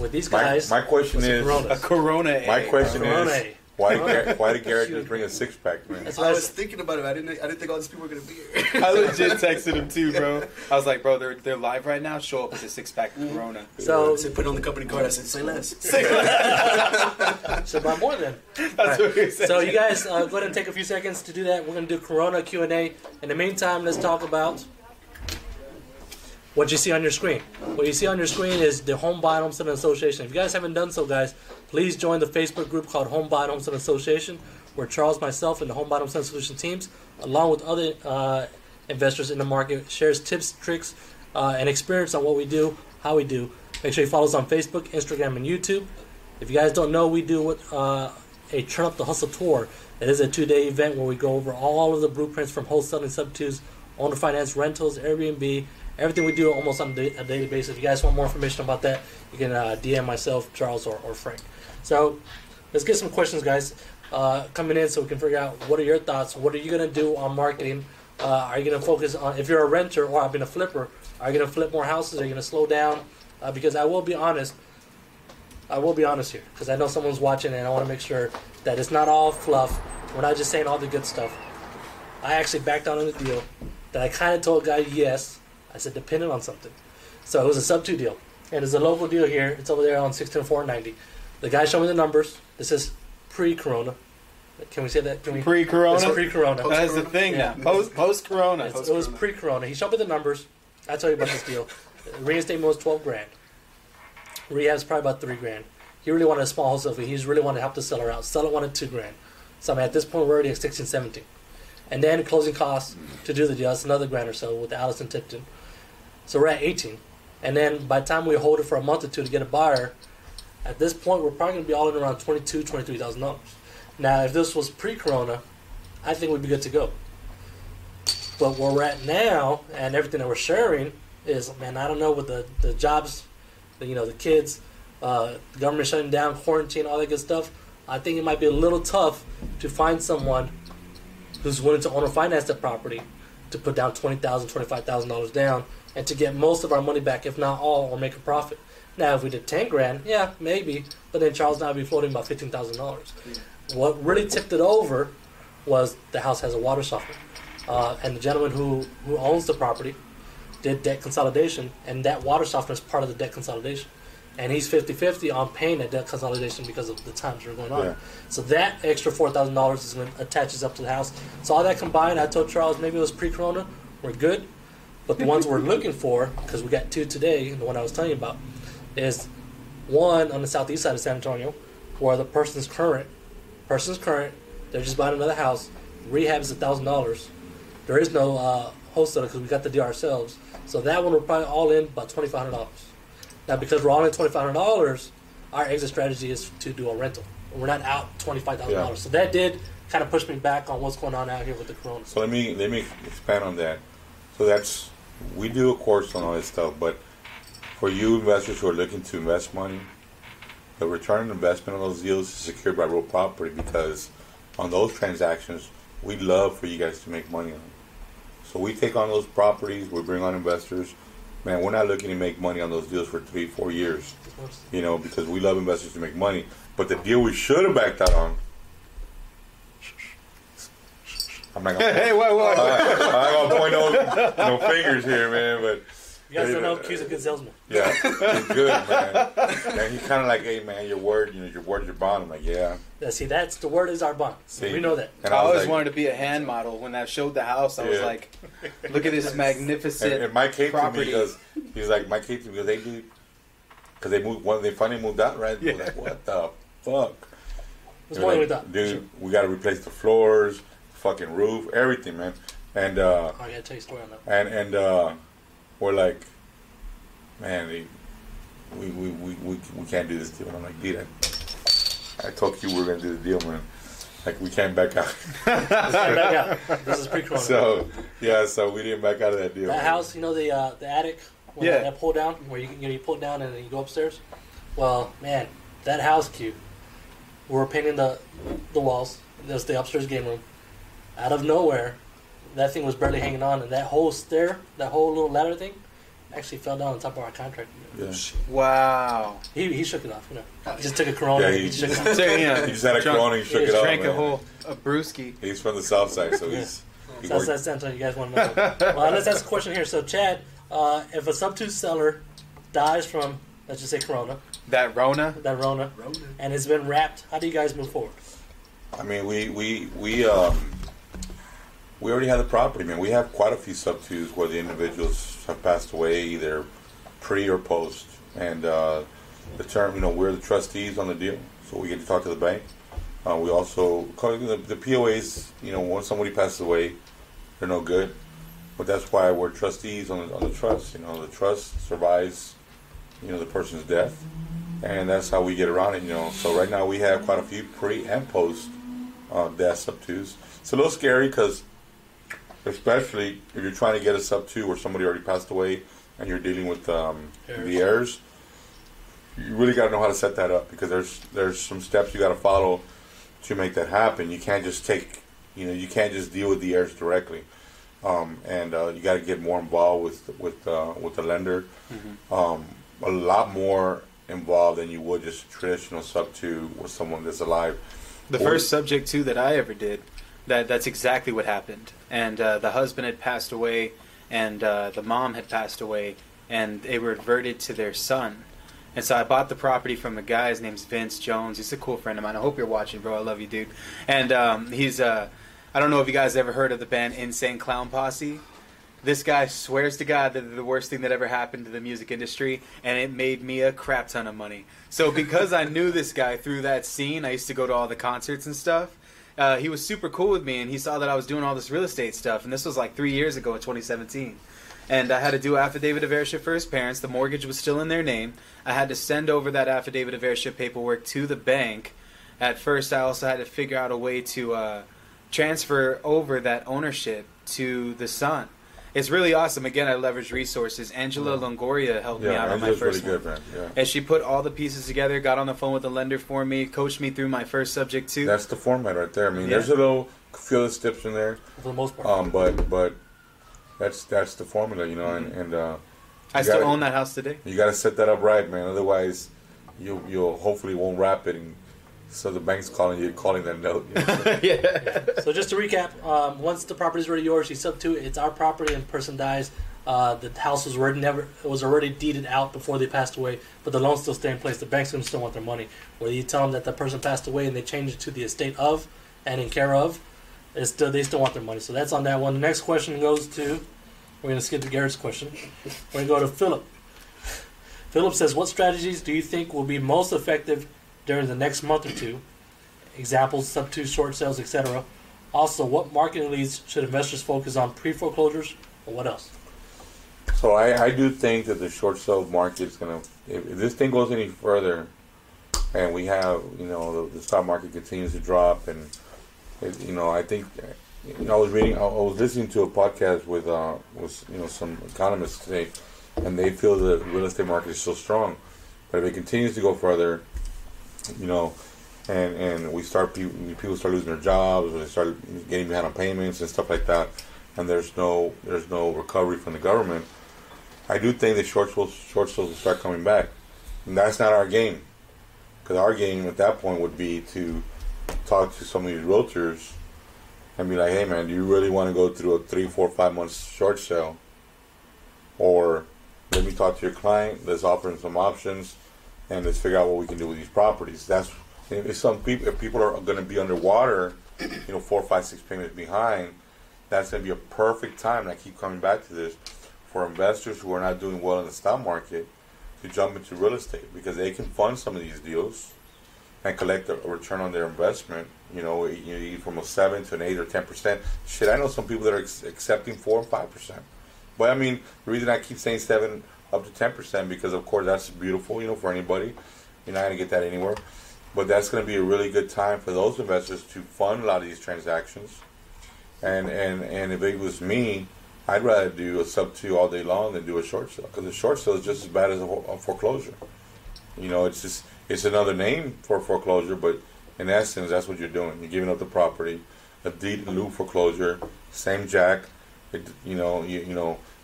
with these guys. My question is a corona. A, my question is why did Garrett just bring a six pack, man? That's what I was thinking about it. I didn't think all these people were gonna be here. I legit texted him too, bro. I was like, bro, they're live right now. Show up with a 6-pack of corona. So they put it on the company card. I said, say less. Say less. So buy more then. That's right. What you're saying. So you guys go ahead and take a few seconds to do that. We're gonna do corona Q&A. In the meantime, let's talk about what you see on your screen. What you see on your screen is the Home Buy and Homestead Association. If you guys haven't done so, guys, please join the Facebook group called Home Buy and Homestead Association, where Charles, myself, and the Home Buy and Homestead Solution teams, along with other investors in the market, shares tips, tricks, and experience on what we do, how we do. Make sure you follow us on Facebook, Instagram, and YouTube. If you guys don't know, we do a Turn Up the Hustle Tour. It is a 2-day event where we go over all of the blueprints from wholesaling, sub-2s, owner finance, rentals, Airbnb. Everything we do almost on a daily basis. If you guys want more information about that, you can DM myself, Charles, or Frank. So let's get some questions, guys, coming in so we can figure out what are your thoughts. What are you going to do on marketing? Are you going to focus on, if you're a renter or I've been a flipper, are you going to flip more houses? Are you going to slow down? Because I will be honest here because I know someone's watching and I want to make sure that it's not all fluff. We're not just saying all the good stuff. I actually backed out on a deal that I kind of told a guy yes. I said, dependent on something. So it was a sub-2 deal. And it's a local deal here. It's over there on 160490. The guy showed me the numbers. This is pre-corona. Can we say that? Pre-corona? It's pre-corona. That's the thing now. Post-corona. It was pre-corona. He showed me the numbers. I told you about this deal. Reinstatement was $12,000. Rehab's probably about $3,000. He really wanted a small wholesale fee. He just really wanted to help the seller out. Seller wanted $2,000. So I mean, at this point, we're already at 1617. And then closing costs to do the deal. That's another $1,000 or so with Alice and Tipton. So we're at 18. And then by the time we hold it for a month or two to get a buyer, at this point, we're probably going to be all in around $22,000, $23,000. Now, if this was pre-corona, I think we'd be good to go. But where we're at now and everything that we're sharing is, man, I don't know with the jobs, the kids, the government shutting down, quarantine, all that good stuff. I think it might be a little tough to find someone who's willing to own or finance the property to put down $20,000, $25,000 down and to get most of our money back, if not all, or make a profit. Now, if we did $10,000, yeah, maybe, but then Charles and I would be floating about $15,000. Yeah. What really tipped it over was the house has a water softener. And the gentleman who owns the property did debt consolidation, and that water softener is part of the debt consolidation. And he's 50-50 on paying that debt consolidation because of the times that are going on. Yeah. So that extra $4,000 is going to attach us up to the house. So all that combined, I told Charles maybe it was pre-corona. We're good. But the ones we're looking for, because we got two today, the one I was telling you about, is one on the southeast side of San Antonio where the person's current, they're just buying another house. Rehab is $1,000. There is no wholesaler because we got the deal ourselves. So that one we're probably all in about $2,500. Now, because we're all in $2,500, our exit strategy is to do a rental. We're not out $25,000. Yeah. So that did kind of push me back on what's going on out here with the corona. So let me expand on that. So that's, we do a course on all this stuff, but for you investors who are looking to invest money, the return on investment on those deals is secured by real property because on those transactions, we'd love for you guys to make money on. So we take on those properties, we bring on investors. Man, we're not looking to make money on those deals for 3-4 years, because we love investors to make money. But the deal we should have backed out on, I'm not going to point no fingers here, man. But You guys don't know Q's a good salesman. Yeah, he's good, man. And he's kind of like, hey, man, your word, you know, your word, your bond. I'm like, yeah. Yeah, see, that's the word is our bond. So see, we know that. And I always like, wanted to be a hand model. When I showed the house, I was like, look at this magnificent and Mike came property. Mike came to me because they moved. When they finally moved out, right? Yeah. Like, what the fuck? What's wrong with that, dude? We got to replace the floors, the fucking roof, everything, man. And I gotta tell you a story on that. And we're like, man, we can't do this deal. And I'm like, dude, I told you we were gonna do the deal, man. Like, we can't back out. This is pre-corona. So yeah, so we didn't back out of that deal. That house, you know, the attic, when that pulled down, where you pull it down and then you go upstairs. Well, man, that house, Q, we're painting the walls. There's the upstairs game room. Out of nowhere, that thing was barely hanging on, and that whole stair, that whole little ladder thing, actually fell down on top of our contract. Yeah. Wow. He shook it off, you know. He just took a Corona. Yeah, he shook it off. He just had a Corona and shook it off. He drank a whole brewski. He's from the South Side, so he's... Yeah. South Side San Antonio, you guys want to know. Well, let's ask a question here. So, Chad, if a sub-2 seller dies from, let's just say Corona. That Rona? That Rona. And it's been wrapped, how do you guys move forward? I mean, we already had the property, man. We have quite a few sub-2s where the individuals have passed away, either pre or post. And the term, you know, we're the trustees on the deal, so we get to talk to the bank. We also, the POAs, you know, once somebody passes away, they're no good. But that's why we're trustees on the trust. You know, the trust survives, you know, the person's death. And that's how we get around it, you know. So right now we have quite a few pre and post death sub-2s. It's a little scary because... especially if you're trying to get a sub-2 or somebody already passed away and you're dealing with the heirs, you really got to know how to set that up because there's some steps you got to follow to make that happen. You can't just deal with the heirs directly, and you got to get more involved with the lender, a lot more involved than you would just a traditional sub-2 with someone that's alive. The first subject to that I ever did. That's exactly what happened, and the husband had passed away, and the mom had passed away, and they were adverted to their son. And so I bought the property from a guy. His name's Vince Jones. He's a cool friend of mine. I hope you're watching, bro. I love you, dude. And he's I don't know if you guys ever heard of the band Insane Clown Posse. This guy swears to God that the worst thing that ever happened to the music industry, and it made me a crap ton of money. So because I knew this guy through that scene, I used to go to all the concerts and stuff. He was super cool with me, and he saw that I was doing all this real estate stuff, and this was like 3 years ago in 2017. And I had to do affidavit of heirship for his parents. The mortgage was still in their name. I had to send over that affidavit of heirship paperwork to the bank. At first, I also had to figure out a way to transfer over that ownership to the son. It's really awesome. Again, I leveraged resources. Angela Longoria helped me out on my first one. Really good, man. Yeah. And she put all the pieces together, got on the phone with the lender for me, coached me through my first subject, too. That's the format right there. I mean, there's a little few steps in there. For the most part. But that's the formula, you know. Mm-hmm. And I still own that house today. You got to set that up right, man. Otherwise, you'll hopefully won't wrap it and... So the bank's calling that note. You know, so. So just to recap, once the property's already yours, you sub to it. It's our property, and the person dies. The house was already deeded out before they passed away, but the loan still stay in place. The bank's gonna still want their money. Whether you tell them that the person passed away and they change it to the estate of and in care of, it's still, they still want their money. So that's on that one. The next question goes to. We're gonna skip to Garrett's question. We're gonna go to Philip. Philip says, "What strategies do you think will be most effective during the next month or two? Examples, sub-2, short sales, etc. Also, what marketing leads should investors focus on, pre-foreclosures, or what else?" So I do think that the short sale market is going to, if this thing goes any further, and we have, you know, the stock market continues to drop, and, you know, I think, you know, I was listening to a podcast with you know, some economists today, and they feel the real estate market is so strong, but if it continues to go further, you know, and we start people start losing their jobs, or they start getting behind on payments and stuff like that, and there's no recovery from the government. I do think that short sales will start coming back, and that's not our game, because our game at that point would be to talk to some of these realtors and be like, hey man, do you really want to go through a 3, 4, 5 months short sale, or talk to your client, let's offer him some options, and let's figure out what we can do with these properties. That's if some people, if people are going to be underwater, you know, 4, 5, 6 payments behind, that's going to be a perfect time. And I keep coming back to this for investors who are not doing well in the stock market to jump into real estate, because they can fund some of these deals and collect a return on their investment. You know, from a 7 to an 8 or 10%. Shit, I know some people that are accepting 4 or 5%. But I mean, the reason I keep saying 7 up to 10% because, of course, that's beautiful. You know, for anybody, you're not gonna get that anywhere. But that's gonna be a really good time for those investors to fund a lot of these transactions. And if it was me, I'd rather do a sub-2 all day long than do a short sale, because a short sale is just as bad as a foreclosure. You know, it's just, it's another name for foreclosure, but in essence, that's what you're doing. You're giving up the property, a deed in lieu foreclosure, same jack. You know,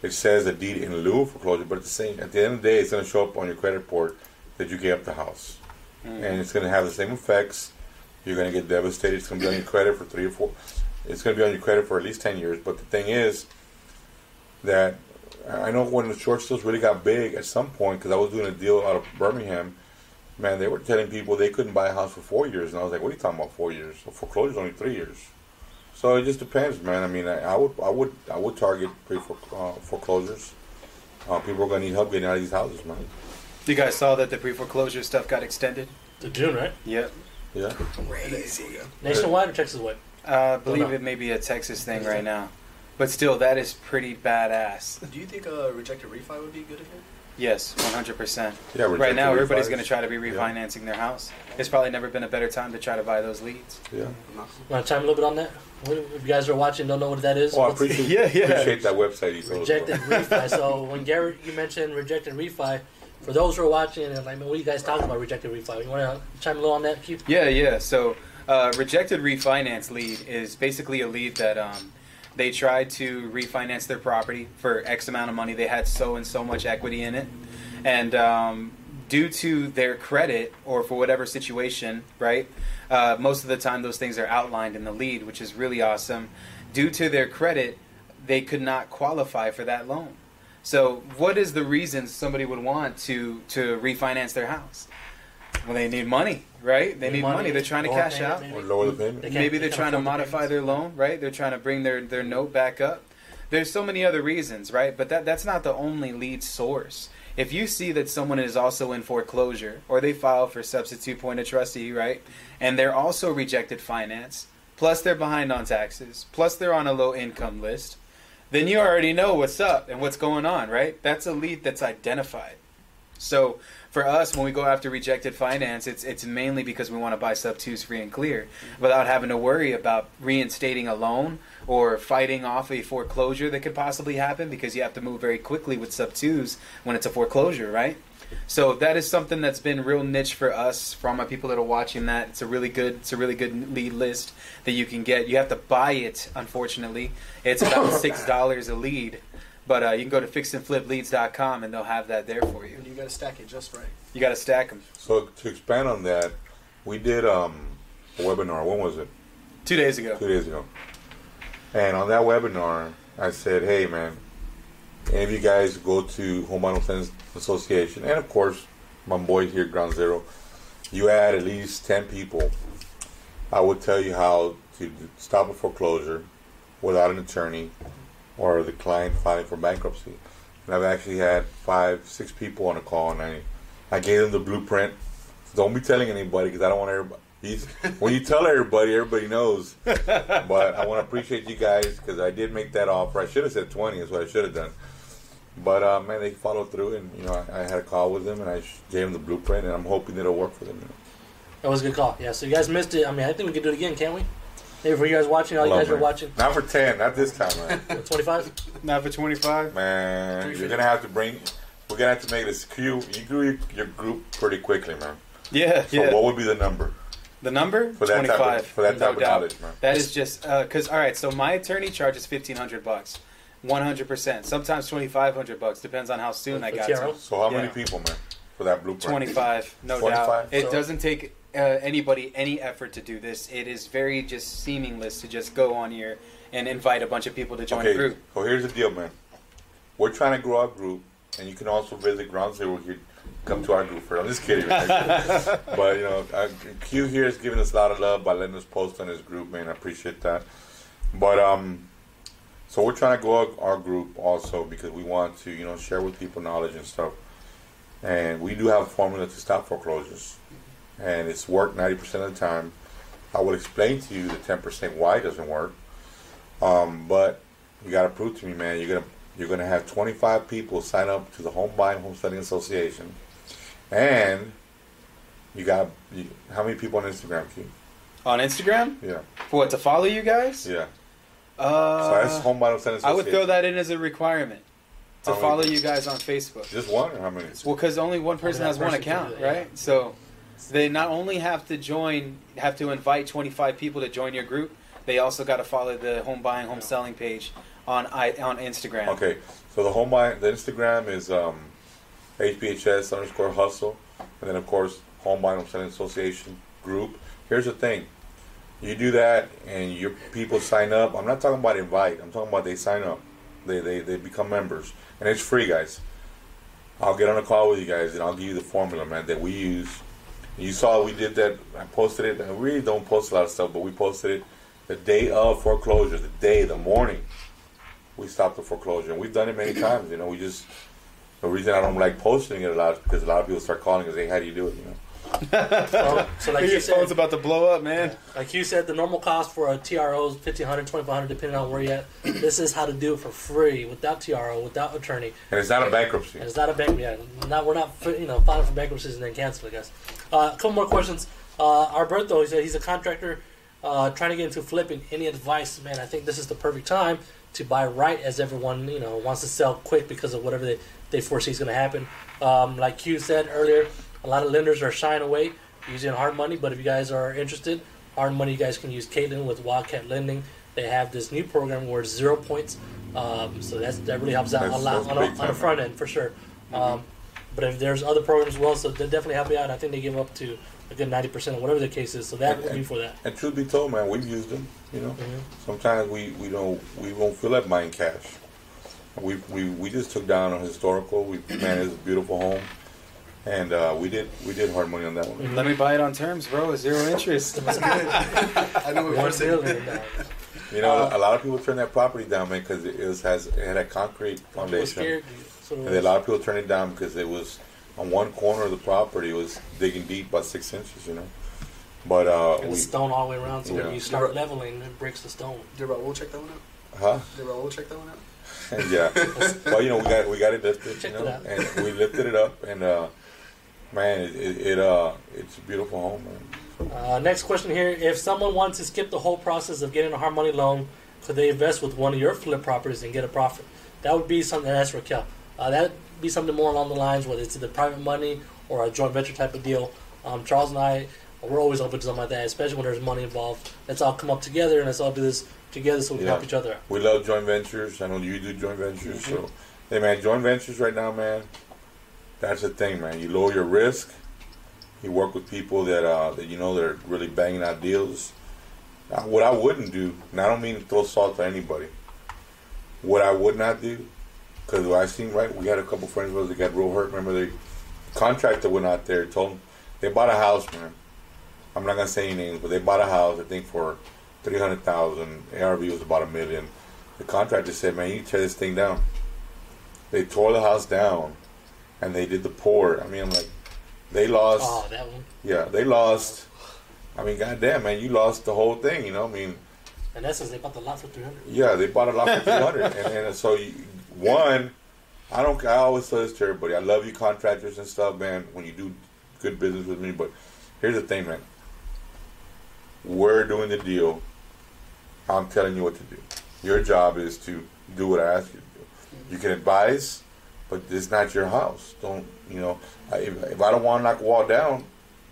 it says a deed in lieu foreclosure, but at the end of the day, it's going to show up on your credit report that you gave up the house, and it's going to have the same effects. You're going to get devastated. It's going to be on your credit for 3 or 4. It's going to be on your credit for at least 10 years. But the thing is that I know when the short sales really got big at some point, because I was doing a deal out of Birmingham, man, they were telling people they couldn't buy a house for 4 years, and I was like, what are you talking about 4 years? A foreclosure is only 3 years. So it just depends, man. I mean, I would target pre-foreclosures. People are going to need help getting out of these houses, man. You guys saw that the pre-foreclosure stuff got extended to June, right? Yep. Yeah. Crazy. Nationwide or Texas what? I believe it may be a Texas thing right now, but still, that is pretty badass. Do you think a rejected refi would be good again? Yes, 100%. Yeah. Right now, everybody's going to try to be refinancing their house. It's probably never been a better time to try to buy those leads. Yeah. Want to chime a little bit on that? If you guys are watching, don't know what that is. Oh, I appreciate, appreciate that website. Rejected refi. So when Garrett, you mentioned rejected refi, for those who are watching, and like, what are you guys talking about rejected refi? You want to chime a little on that, Keith? Yeah. So rejected refinance lead is basically a lead that they tried to refinance their property for X amount of money. They had so and so much equity in it, and due to their credit or for whatever situation, right? Most of the time, those things are outlined in the lead, which is really awesome. Due to their credit, they could not qualify for that loan. So what is the reason somebody would want to refinance their house? Well, they need money, right? They need money. They're trying to cash out. Or lower the payment. Maybe they're trying to modify their loan, right? They're trying to bring their note back up. There's so many other reasons, right? But that's not the only lead source. If you see that someone is also in foreclosure, or they file for substitute point of trustee, right, and they're also rejected finance, plus they're behind on taxes, plus they're on a low income list, then you already know what's up and what's going on, right? That's a lead that's identified. So for us, when we go after rejected finance, it's mainly because we want to buy sub-2s free and clear without having to worry about reinstating a loan or fighting off a foreclosure that could possibly happen, because you have to move very quickly with sub-2s when it's a foreclosure, right? So that is something that's been real niche for us, for all my people that are watching that. It's a really good lead list that you can get. You have to buy it, unfortunately. It's about $6 a lead. But you can go to fixandflipleads.com and they'll have that there for you. You got to stack it just right. You got to stack them. So to expand on that, we did a webinar. When was it? 2 days ago. 2 days ago. And on that webinar, I said, hey, man, any of you guys go to Home Buying Home Selling Association, and, of course, my boy here, Ground Zero, you add at least 10 people, I would tell you how to stop a foreclosure without an attorney or the client filing for bankruptcy. And I've actually had 5, 6 people on a call, and I gave them the blueprint. Don't be telling anybody, because I don't want everybody. When you tell everybody, everybody knows. But I want to appreciate you guys, because I did make that offer. I should have said 20 is what I should have done. But, man, they followed through, and, you know, I had a call with them, and I gave them the blueprint, and I'm hoping that it'll work for them. You know? That was a good call. Yeah, so you guys missed it. I mean, I think we could do it again, can't we? Maybe for you guys watching, all you guys are watching. Not for 10, not this time, man. 25? Not for 25? Man, you're going to have to we're going to have to make this queue. You grew your group pretty quickly, man. Yeah, so yeah. What would be the number? The number? For that 25. For that type of knowledge, man. That is just, because, all right, so my attorney charges $1,500, 100%. Sometimes $2,500, depends on how soon I got to. So how many people, man, for that blueprint? 25, no 25, doubt. It doesn't take anybody any effort to do this. It is very just seamless to just go on here and invite a bunch of people to join the group. So here's the deal, man. We're trying to grow our group. And you can also visit Ground Zero here. Come to our group for it. I'm just kidding. But, you know, Q here is giving us a lot of love by letting us post on his group, man. I appreciate that. But, so we're trying to go up our group also because we want to, you know, share with people knowledge and stuff. And we do have a formula to stop foreclosures. And it's worked 90% of the time. I will explain to you the 10% why it doesn't work. But you got to prove to me, man, you're gonna have 25 people sign up to the Home Buying Home Selling Association, and you got how many people on Instagram, Keith? On Instagram? Yeah. For what, to follow you guys? Yeah. So that's Home Buying Home Selling Association. I would throw that in as a requirement to follow you guys on Facebook. Just one, or how many? Well, because only one person has one account, right? Yeah. So they not only have to invite 25 people to join your group. They also got to follow the Home Buying Home Selling page. On Instagram. Okay, so the Instagram is HBHS_hustle, and then of course Home Buying Home Selling Association group. Here's the thing: you do that, and your people sign up. I'm not talking about invite. I'm talking about they sign up. They become members, and it's free, guys. I'll get on a call with you guys, and I'll give you the formula, man, that we use. You saw we did that. I posted it. I really don't post a lot of stuff, but we posted it the day of foreclosure, the morning. We stopped the foreclosure, and we've done it many times. You know, the reason I don't like posting it a lot is because a lot of people start calling us, hey, how do you do it? You know, so like your phone's about to blow up, man. Yeah. Like you said, the normal cost for a TRO is $1,500, $2,500, depending on where you're at. This is how to do it for free, without TRO, without attorney, and it's not a bankruptcy. And it's not a bankruptcy. Yeah, we're not filing for bankruptcies and then canceling us. A couple more questions. Alberto, he said he's a contractor trying to get into flipping. Any advice, man? I think this is the perfect time to buy right, as everyone wants to sell quick because of whatever they foresee is going to happen. Like you said earlier, a lot of lenders are shying away using hard money, but if you guys are interested, hard money, you guys can use Caitlin with Wildcat Lending. They have this new program where it's 0 points, so that really helps out a lot on the front end for sure. But if there's other programs as well, so they definitely help you out. I think they give up to a good 90% of whatever the case is, so that would be for that. And truth be told, man, we've used them. You know, sometimes we won't feel like buying cash. We just took down a historical. We managed a beautiful home, and we did hard money on that one. Let me buy it on terms, bro. At 0 interest. That's good. I know we're feeling. You know, a lot of people turn that property down, man, because it had a concrete foundation, and a lot of people turn it down because it was on one corner of the property. It was digging deep by 6 inches. You know. But and the stone all the way around, so when you start leveling, it breaks the stone. Did Raul check that one out? Huh? Did Raul check that one out? Yeah. Well, we got it lifted, and we lifted it up, and man, it's a beautiful home, man. Next question here: if someone wants to skip the whole process of getting a hard money loan, could they invest with one of your flip properties and get a profit? That would be something. That's Raquel. That'd be something more along the lines whether it's either private money or a joint venture type of deal. Charles and I. We're always open to something like that, especially when there's money involved. Let's all come up together and let's all do this together so we can help each other. We love joint ventures. I know you do joint ventures. So, hey, man, joint ventures right now, man, that's the thing, man. You lower your risk. You work with people that are really banging out deals. What I wouldn't do, and I don't mean to throw salt on anybody, what I would not do, because what I seen, right, we had a couple friends of ours that got real hurt. Remember, the contractor went out there, told them they bought a house, man. I'm not gonna say any names, but they bought a house, I think, for $300,000. ARV was about $1 million. The contractor said, "Man, you need to tear this thing down." They tore the house down, and they did the pour. I mean, I'm like, they lost. Oh, that one. Yeah, they lost. I mean, goddamn, man, you lost the whole thing. You know, I mean. In essence, they bought the lot for $300. Yeah, they bought a lot for $300, and so one, I don't. I always tell this to everybody. I love you, contractors and stuff, man. When you do good business with me, but here's the thing, man. We're doing the deal. I'm telling you what to do. Your job is to do what I ask you to do. You can advise, but it's not your house. Don't, if I don't want to knock a wall down,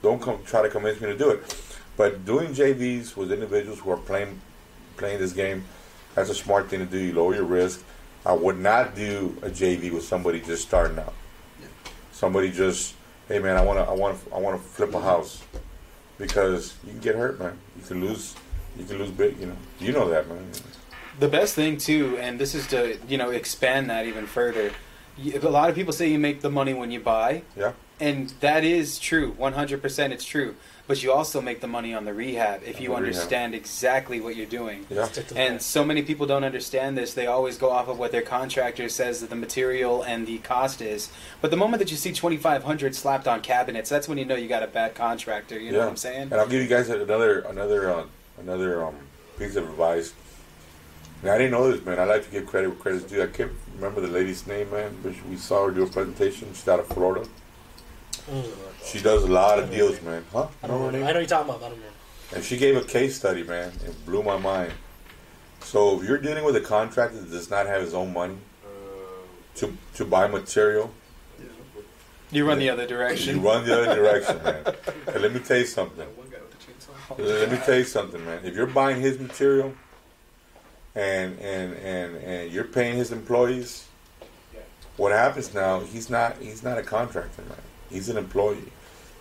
don't try to convince me to do it. But doing JVs with individuals who are playing this game, that's a smart thing to do. You lower your risk. I would not do a JV with somebody just starting out. Somebody just, hey man, I want to flip a house. Because you can get hurt, man. You can lose big, You know that, man. The best thing, too, and this is to, expand that even further, a lot of people say you make the money when you buy. Yeah. And that is true. 100% it's true. But you also make the money on the rehab if you understand exactly what you're doing. Yeah. And so many people don't understand this. They always go off of what their contractor says that the material and the cost is. But the moment that you see $2,500 slapped on cabinets, that's when you know you got a bad contractor. You know what I'm saying? And I'll give you guys another piece of advice. Now, I didn't know this, man. I like to give credit where credit's due. I can't remember the lady's name, man, but we saw her do a presentation. She's out of Florida. She does a lot of deals, man. Huh? I don't remember. I know you're talking about. I don't remember. And she gave a case study, man. It blew my mind. So if you're dealing with a contractor that does not have his own money to buy material, you run the other direction. You run the other direction, man. And let me tell you something. Let me tell you something, man. If you're buying his material and you're paying his employees, what happens now? He's not a contractor, man. He's an employee.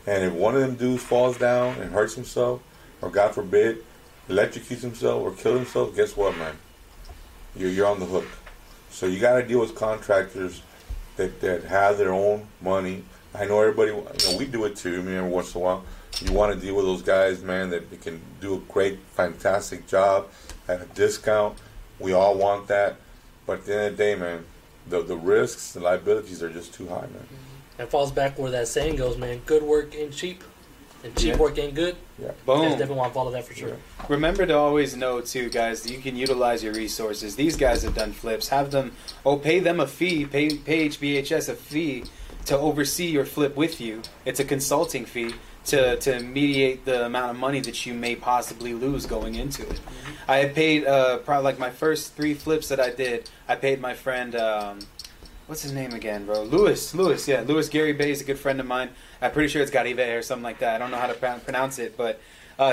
And if one of them dudes falls down and hurts himself, or God forbid, electrocutes himself or kills himself, guess what, man? You're on the hook. So you got to deal with contractors that have their own money. I know everybody, we do it too, every once in a while. You want to deal with those guys, man, that can do a great, fantastic job at a discount. We all want that. But at the end of the day, man, the risks, the liabilities are just too high, man. Mm-hmm. That falls back where that saying goes, man. Good work ain't cheap, and cheap work ain't good. Yeah. Boom. You guys definitely want to follow that for sure. Yeah. Remember to always know, too, guys, that you can utilize your resources. These guys have done flips. Have them, pay them a fee, pay HBHS a fee to oversee your flip with you. It's a consulting fee to mediate the amount of money that you may possibly lose going into it. Mm-hmm. I had paid, probably like my first 3 flips that I did, I paid my friend... what's his name again, bro? Louis Gary Bay is a good friend of mine. I'm pretty sure it's Garibay or something like that. I don't know how to pronounce it, but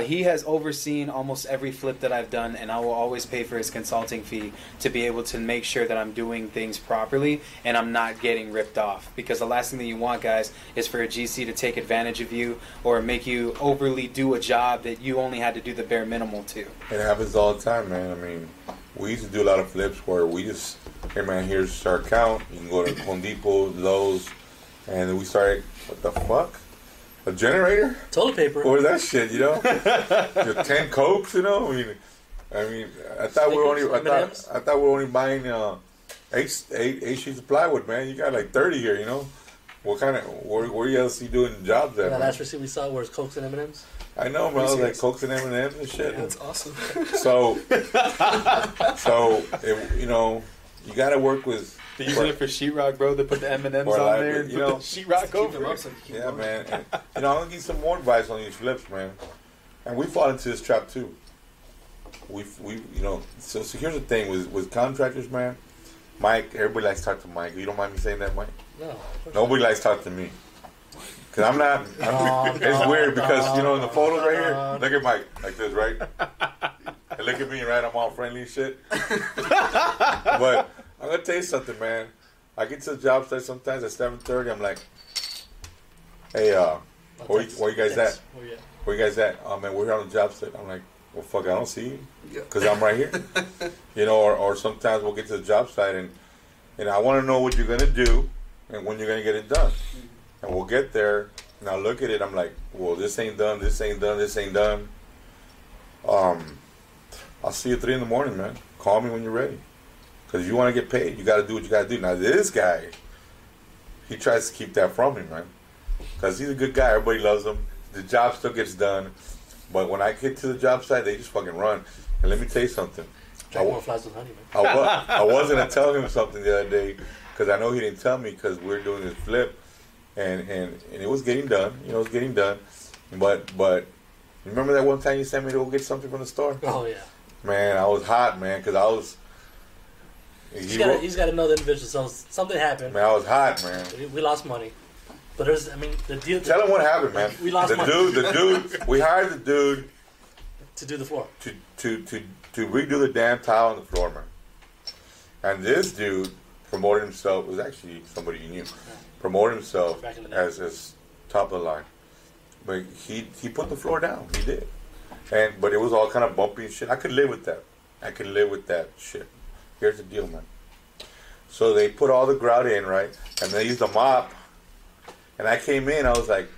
he has overseen almost every flip that I've done, and I will always pay for his consulting fee to be able to make sure that I'm doing things properly and I'm not getting ripped off. Because the last thing that you want, guys, is for a GC to take advantage of you or make you overly do a job that you only had to do the bare minimal to. It happens all the time, man. I mean... We used to do a lot of flips where we just, hey man, here's our account. You can go to Home Depot, Lowe's, and then we started, what the fuck? A generator? Toilet paper. Or that shit, you know? 10 Cokes, you know? I mean, I thought we were only buying 8 sheets of plywood, man. You got like 30 here, you know? What kind of, where else you doing jobs at? That last receipt we saw was Cokes and M&Ms. I know, bro. I was like Cokes and M&M's and shit. Yeah, that's awesome. So it, you got to work with... They use it for sheetrock, bro. They put the M&M's on there and put the sheetrock over it. Yeah, man. And, I'm going to give some more advice on these flips, man. And we fall into this trap, too. So here's the thing with contractors, man. Mike, everybody likes to talk to Mike. You don't mind me saying that, Mike? No. Nobody likes to talk to me. Cause it's weird because in the photos right here, look at Mike like this, right? And look at me, right? I'm all friendly and shit. But I'm gonna tell you something, man. I get to the job site sometimes at 7:30. I'm like, hey, where you guys at? Oh man, we're here on the job site. I'm like, well, fuck, I don't see you, cause I'm right here. Or sometimes we'll get to the job site and I want to know what you're gonna do and when you're gonna get it done. And we'll get there, and I look at it, I'm like, well, this ain't done. I'll see you 3 in the morning, man. Call me when you're ready. Because you want to get paid. You got to do what you got to do. Now, this guy, he tries to keep that from me, man. Because he's a good guy. Everybody loves him. The job still gets done. But when I get to the job site, they just fucking run. And let me tell you something. I was going to tell him something the other day because I know he didn't tell me because we were doing this flip. And it was getting done. But remember that one time you sent me to go get something from the store? Oh, yeah. Man, I was hot, man, because I was... He's got to know the individual. So something happened. Man, I was hot, man. We lost money. But the deal... Tell him what happened, man. We lost money. The dude, we hired the dude... To do the floor. To redo the damn tile on the floor, man. And this dude promoted himself. It was actually somebody you knew. Promoted himself as top of the line, but he put the floor down. He did, but it was all kind of bumpy and shit. I could live with that. Shit. Here's the deal, man. So they put all the grout in, right? And they used a mop. And I came in, I was like...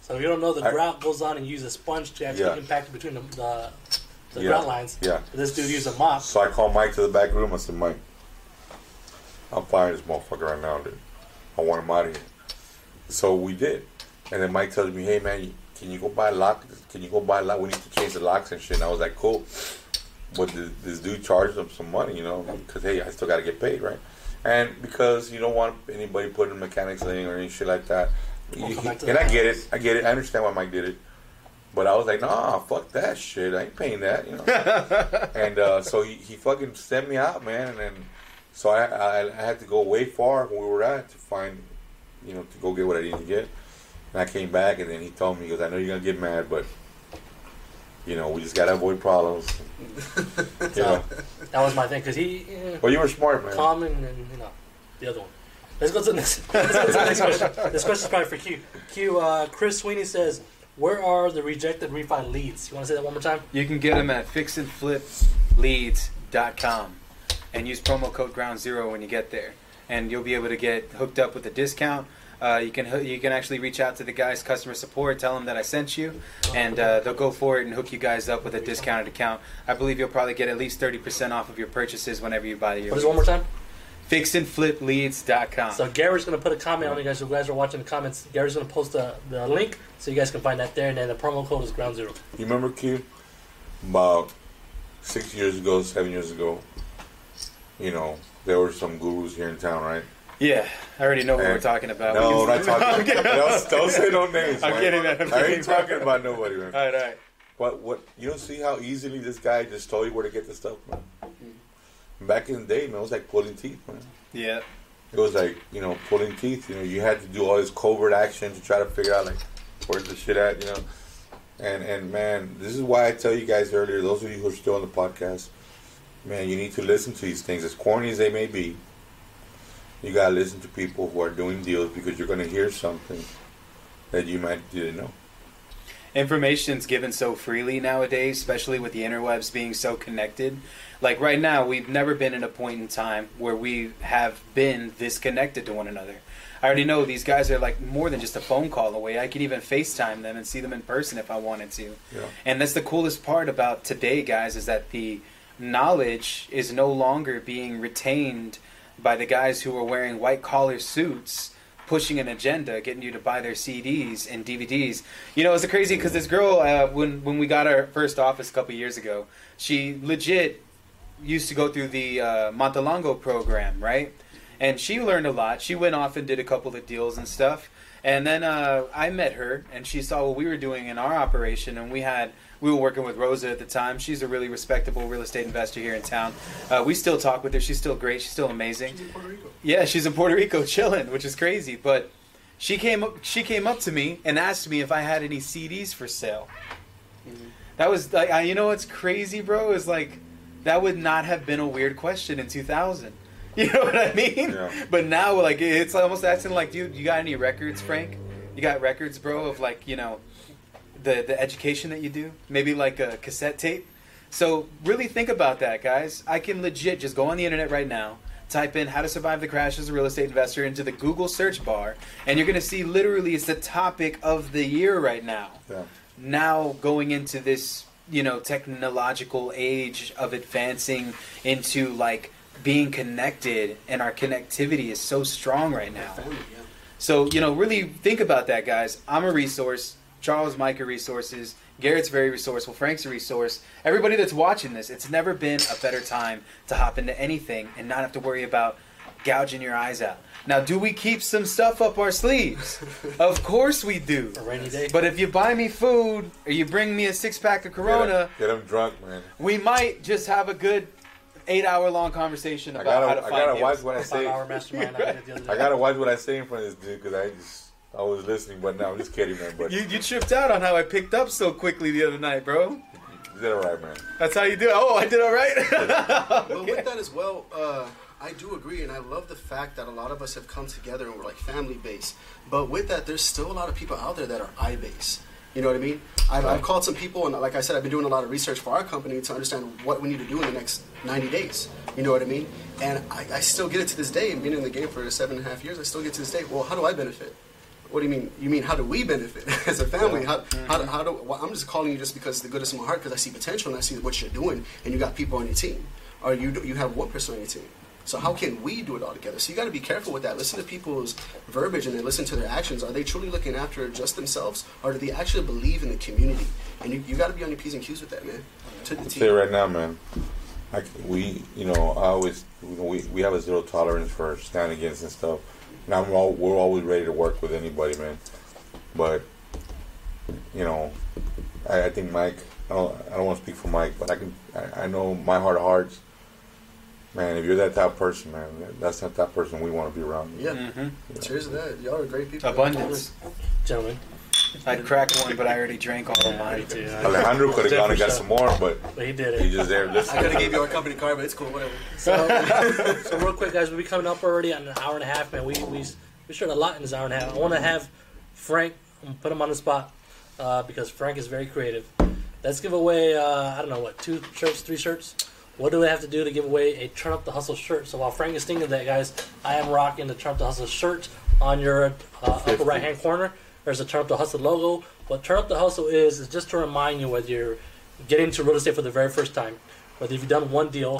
So if you don't know, the grout goes on and use a sponge to actually impact it between the grout lines. Yeah. But this dude used a mop. So I called Mike to the back room. I said, Mike, I'm firing this motherfucker right now, dude. I want him out of here. So we did. And then Mike tells me, hey, man, can you go buy a lock? Can you go buy a lock? We need to change the locks and shit. And I was like, cool. But this dude charged him some money, you know, because, hey, I still got to get paid, right? And because you don't want anybody putting mechanics in or any shit like that. I get it. I understand why Mike did it. But I was like, nah, fuck that shit. I ain't paying that, you know. And so he fucking sent me out, man. And then, so I had to go way far from where we were at to find, you know, to go get what I needed to get. And I came back, and then he told me, he goes, I know you're going to get mad, but... You know, we just gotta avoid problems. You know. That was my thing, because he. Well, you were smart, man. Calm and you know, the other one. Let's go to the next. Let's go to the next question. This question is probably for Q. Q. Chris Sweeney says, "Where are the rejected refi leads?" You want to say that one more time? You can get them at fixandflipleads.com and use promo code Ground Zero when you get there, and you'll be able to get hooked up with a discount. You can actually reach out to the guy's customer support, tell them that I sent you, and they'll go for it and hook you guys up with a discounted account. I believe you'll probably get at least 30% off of your purchases whenever you buy the year. What is it one more time? Fixandflipleads.com. So Gary's going to put a comment on you guys. If you guys are watching the comments, Gary's going to post the link so you guys can find that there, and then the promo code is Ground Zero. You remember, Q, about 7 years ago, you know, there were some gurus here in town, right? Yeah, I already know what we're talking about. No, we're not talking about. Don't say no names. I'm kidding, man. I ain't talking about nobody, man. All right, all right. But what, you don't see how easily this guy just told you where to get the stuff, man? Back in the day, man, it was like pulling teeth, man. Yeah. It was like, you know, pulling teeth. You know, you had to do all this covert action to try to figure out, like, where's the shit at, you know? And man, this is why I tell you guys earlier, those of you who are still on the podcast, man, you need to listen to these things, as corny as they may be. You gotta listen to people who are doing deals because you're gonna hear something that you might didn't know. Information's given so freely nowadays, especially with the interwebs being so connected. Like right now, we've never been in a point in time where we have been this connected to one another. I already know these guys are like more than just a phone call away. I could even FaceTime them and see them in person if I wanted to. Yeah. And that's the coolest part about today, guys, is that the knowledge is no longer being retained by the guys who are wearing white-collar suits, pushing an agenda, getting you to buy their CDs and DVDs. You know, it's crazy because this girl, when we got our first office a couple years ago, she legit used to go through the Montelongo program, right? And she learned a lot. She went off and did a couple of deals and stuff. And then I met her, and she saw what we were doing in our operation, and we were working with Rosa at the time. She's a really respectable real estate investor here in town. We still talk with her. She's still great. She's still amazing. She's in Puerto Rico. Yeah, she's in Puerto Rico chilling, which is crazy. But she came up to me and asked me if I had any CDs for sale. Mm-hmm. That was like, you know what's crazy, bro? Is like that would not have been a weird question in 2000. You know what I mean? Yeah. But now, like, it's almost acting like, dude, you got any records, Frank? You got records, bro, of like, you know, the education that you do, maybe like a cassette tape. So really think about that, guys. I can legit just go on the internet right now, type in how to survive the crash as a real estate investor into the Google search bar, and you're going to see literally it's the topic of the year right now. Yeah. Now going into this, you know, technological age of advancing into like being connected, and our connectivity is so strong right now. So, you know, really think about that, guys. I'm a resource. Charles, Mike are resources. Garrett's very resourceful. Frank's a resource. Everybody that's watching this, it's never been a better time to hop into anything and not have to worry about gouging your eyes out. Now, do we keep some stuff up our sleeves? Of course we do. A rainy day. But if you buy me food or you bring me a six-pack of Corona... Get them drunk, man. We might just have a good 8-hour-long conversation about how to find deals. I gotta watch what I say. I gotta watch what I say in front of this dude because I was listening, but now I'm just kidding, man. But you tripped out on how I picked up so quickly the other night, bro. You did all right, man. That's how you do it. Oh, I did all right? Okay. Well, with that as well, I do agree, and I love the fact that a lot of us have come together and we're like family-based. But with that, there's still a lot of people out there that are I-based. You know what I mean? I've called some people, and like I said, I've been doing a lot of research for our company to understand what we need to do in the next 90 days. You know what I mean? And I still get it to this day, and being in the game for 7.5 years, I still get to this day, well, how do I benefit? What do you mean? You mean how do we benefit as a family? Well, I'm just calling you just because of the goodness of my heart, because I see potential and I see what you're doing, and you got people on your team, or you have one person on your team. So how can we do it all together? So you got to be careful with that. Listen to people's verbiage and then listen to their actions. Are they truly looking after just themselves, or do they actually believe in the community? And you got to be on your P's and Q's with that, man. I'll tell you right now, man. We have a zero tolerance for shenanigans and stuff. And we're always ready to work with anybody, man. But you know, I think Mike. I don't want to speak for Mike, but I know my heart of hearts. Man, if you're that type of person, man, that's not that person we want to be around. Yeah. Mm-hmm. Cheers to that. Y'all are great people. Abundance. Gentlemen. I'd crack one, but I already drank all of mine. Alejandro could have gone and got some more, but he did it. He just there listening. I could have gave you our company card, but it's cool, whatever. So real quick, guys, we'll be coming up already on an hour and a half, man. We shared a lot in this hour and a half. I want to have Frank, I'm going to put him on the spot because Frank is very creative. Let's give away, I don't know, what, 2 shirts, 3 shirts? What do we have to do to give away a Turn Up the Hustle shirt? So while Frank is thinking of that, guys, I am rocking the Turn Up the Hustle shirt on your upper right-hand corner. There's a Turn Up the Hustle logo. What Turn Up the Hustle is just to remind you whether you're getting into real estate for the very first time, whether you've done one deal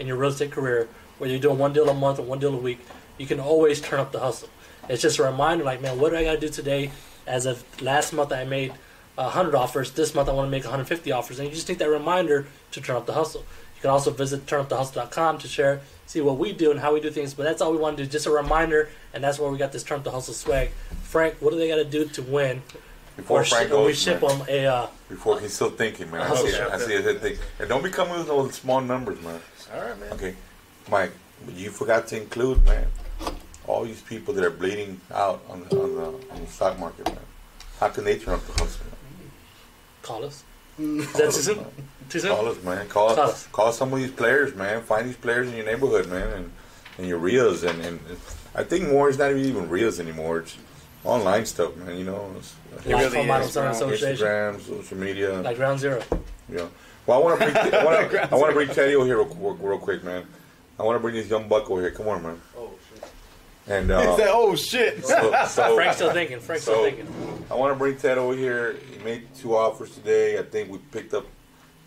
in your real estate career, whether you're doing one deal a month or one deal a week, you can always turn up the hustle. It's just a reminder, like, man, what do I got to do today? As of last month, I made 100 offers. This month, I want to make 150 offers. And you just need that reminder to turn up the hustle. You can also visit turnupthehustle.com to share, see what we do and how we do things. But that's all we want to do, just a reminder, and that's where we got this Turn Up the Hustle swag. Frank, what do they got to do to win? Before Frank goes, we ship them a... before he's still thinking, man. I see his head thinking. And don't be coming with those small numbers, man. All right, man. Okay, Mike, you forgot to include, man, all these people that are bleeding out on the stock market, man. How can they turn up the hustle? Man? Call us. Is that too soon? Call us, man. Call some of these players, man. Find these players in your neighborhood, man, and your reels. And I think more is not even reels anymore. It's online stuff, man. You know, Instagram, social media, like Ground Zero. Yeah. Well, I want to bring Teddy over here real quick, man. I want to bring this young buck over here. Come on, man. Oh shit. And he said, "Oh shit." So Frank's still thinking. I want to bring Ted over here. He made 2 offers today. I think we picked up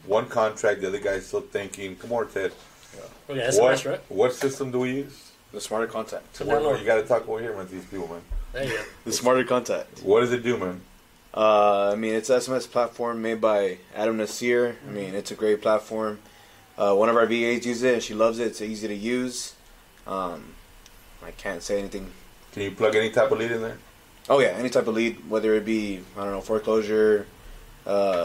1 contract. The other guy's still thinking. Come on, Ted. Yeah. Okay, that's nice, right? What system do we use? The Smarter Contact. You got to talk over here with these people, man. There you go. The Smarter Contact. What does it do, man? I mean, it's an SMS platform made by Adam Nasir. I mean, it's a great platform. One of our VAs uses it, and she loves it. It's easy to use. I can't say anything. Can you plug any type of lead in there? Oh, yeah, any type of lead, whether it be, I don't know, foreclosure, high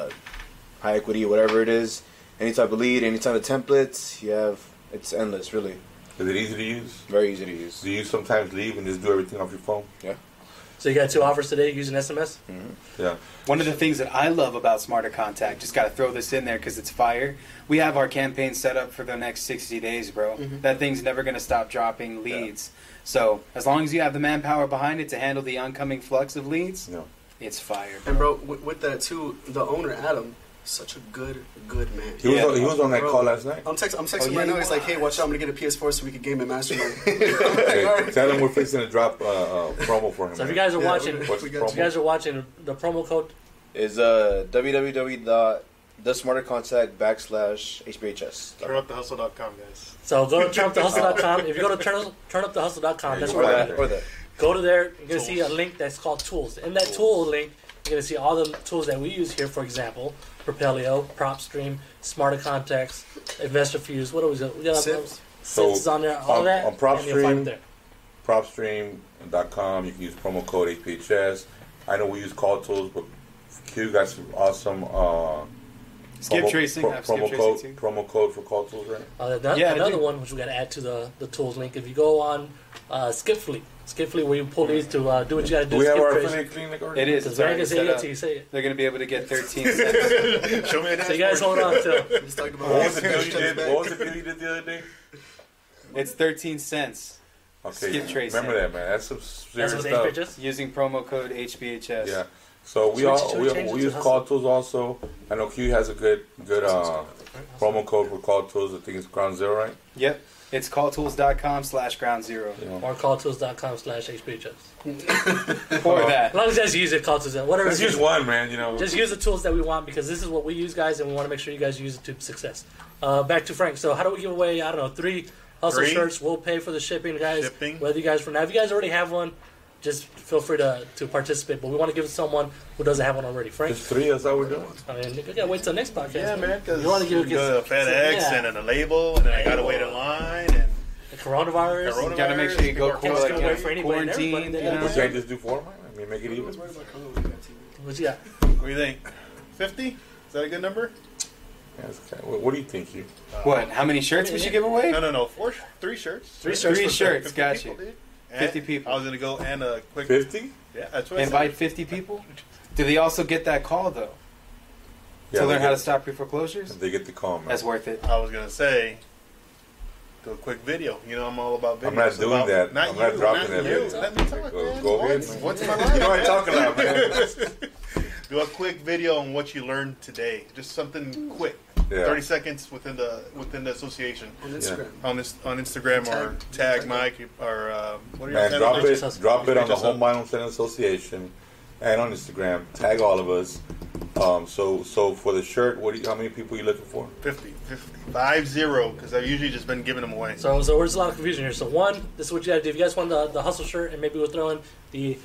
equity, whatever it is. Any type of lead, any type of templates, it's endless, really. Is it easy to use? Very easy to use. Do you sometimes leave and just do everything off your phone? Yeah. So you got 2 offers today using SMS? Mm-hmm. Yeah. One of the things that I love about Smarter Contact, just got to throw this in there because it's fire, we have our campaign set up for the next 60 days, bro. Mm-hmm. That thing's never going to stop dropping leads. Yeah. So as long as you have the manpower behind it to handle the oncoming flux of leads, it's fire. Bro. And bro, with that too, the owner Adam, such a good man. He was on that call last night. I'm texting right now. He's like, "Hey, watch out! I'm gonna get a PS4 so we can game and mastermind." Hey, tell him we're fixing to drop promo for him. So if you guys are watching, the promo code is www.thesmartercontact.com/hbhs. Turnupthehustle.com, guys. So go to turnupthehustle.com. If you go to turnupthehustle.com, that's where we're at. Go to there. You're going to see a link that's called Tools. In that tool link, you're going to see all the tools that we use here. For example, Propelio, PropStream, Smarter Contacts, Investor Fuse. What do we got? We got SIPs on there. All that. On PropStream.com, you can use promo code HBHS. I know we use Call Tools, but Q got some awesome skip tracing promo code for Call Tools, right? Another one which we got to add to the tools link. If you go on Skip Fleet, where you pull these to do what you got to do. We have our affiliate clinic already. It is. It's already set up. They're going to be able to get 13 cents. Show me that. So you guys hold on to. What was the deal you did the other day? It's 13 cents. Okay, skip tracing. Remember that, man. That's some serious stuff. Using promo code HBHS. Yeah. So we use Call Tools also. I know Q has a good promo code for Call Tools. I think it's Ground Zero, right? Yep. It's calltools.com/ground zero. Yeah. Or calltools.com/HBHS. For that. As long as you guys use it, Call Tools. Whatever. Just use one, man. You know. Just use the tools that we want, because this is what we use, guys, and we want to make sure you guys use it to success. Back to Frank. So how do we give away, I don't know, 3 Hustle shirts? We'll pay for the shipping, guys. Whether you guys, for now, if you guys already have one, just feel free to participate. But we want to give it to someone who doesn't have one already. Frank? There's 3, that's how we're doing. I mean, we gotta wait till next podcast. Yeah, man. You want to give a FedEx and then a label, and then I gotta wait in line. And the coronavirus. You gotta make sure you go quarantine. What do I just do for them? I mean, make it even. What you got? What do you think? 50? Is that a good number? What do you think, you? What? How many shirts we should give away? No. 3 shirts. 3 shirts. Got you. 50 people. I was going to go and a quick... 50? Yeah, that's what I said. Invite 50 people? Do they also get that call, though? Yeah, to learn how to stop pre-foreclosures? They get the call, man. That's worth it. I was going to say, do a quick video. You know, I'm all about videos. I'm not doing that. I'm not dropping that video. Let me talk, man. Go ahead. What's my life? You know what I'm talking about, man. Do a quick video on what you learned today. Just something quick. Yeah. 30 seconds within the association. On Instagram. Yeah. On Instagram, or tag Mike or what are your handles? Drop it on the Home Buying Home Selling Association and on Instagram. Tag all of us. So for the shirt, how many people are you looking for? 50, 50, 50, because I've usually just been giving them away. So there's a lot of confusion here. So one, this is what you gotta do. If you guys want the hustle shirt, and maybe we'll throw in the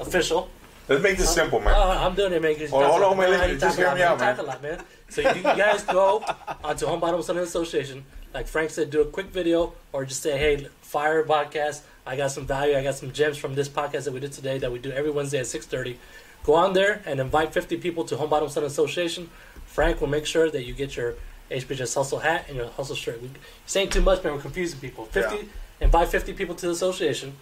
official. Let's make this simple, man. I'm doing it, man. Hold on, man. Just hear me out, man. So you guys go onto Home Bottom Center Association. Like Frank said, do a quick video, or just say, hey, fire podcast. I got some value. I got some gems from this podcast that we did today that we do every Wednesday at 6:30. Go on there and invite 50 people to Home Bottom Center Association. Frank will make sure that you get your HBHS Hustle hat and your Hustle shirt. We're saying too much, man. We're confusing people. Invite 50 people to the association.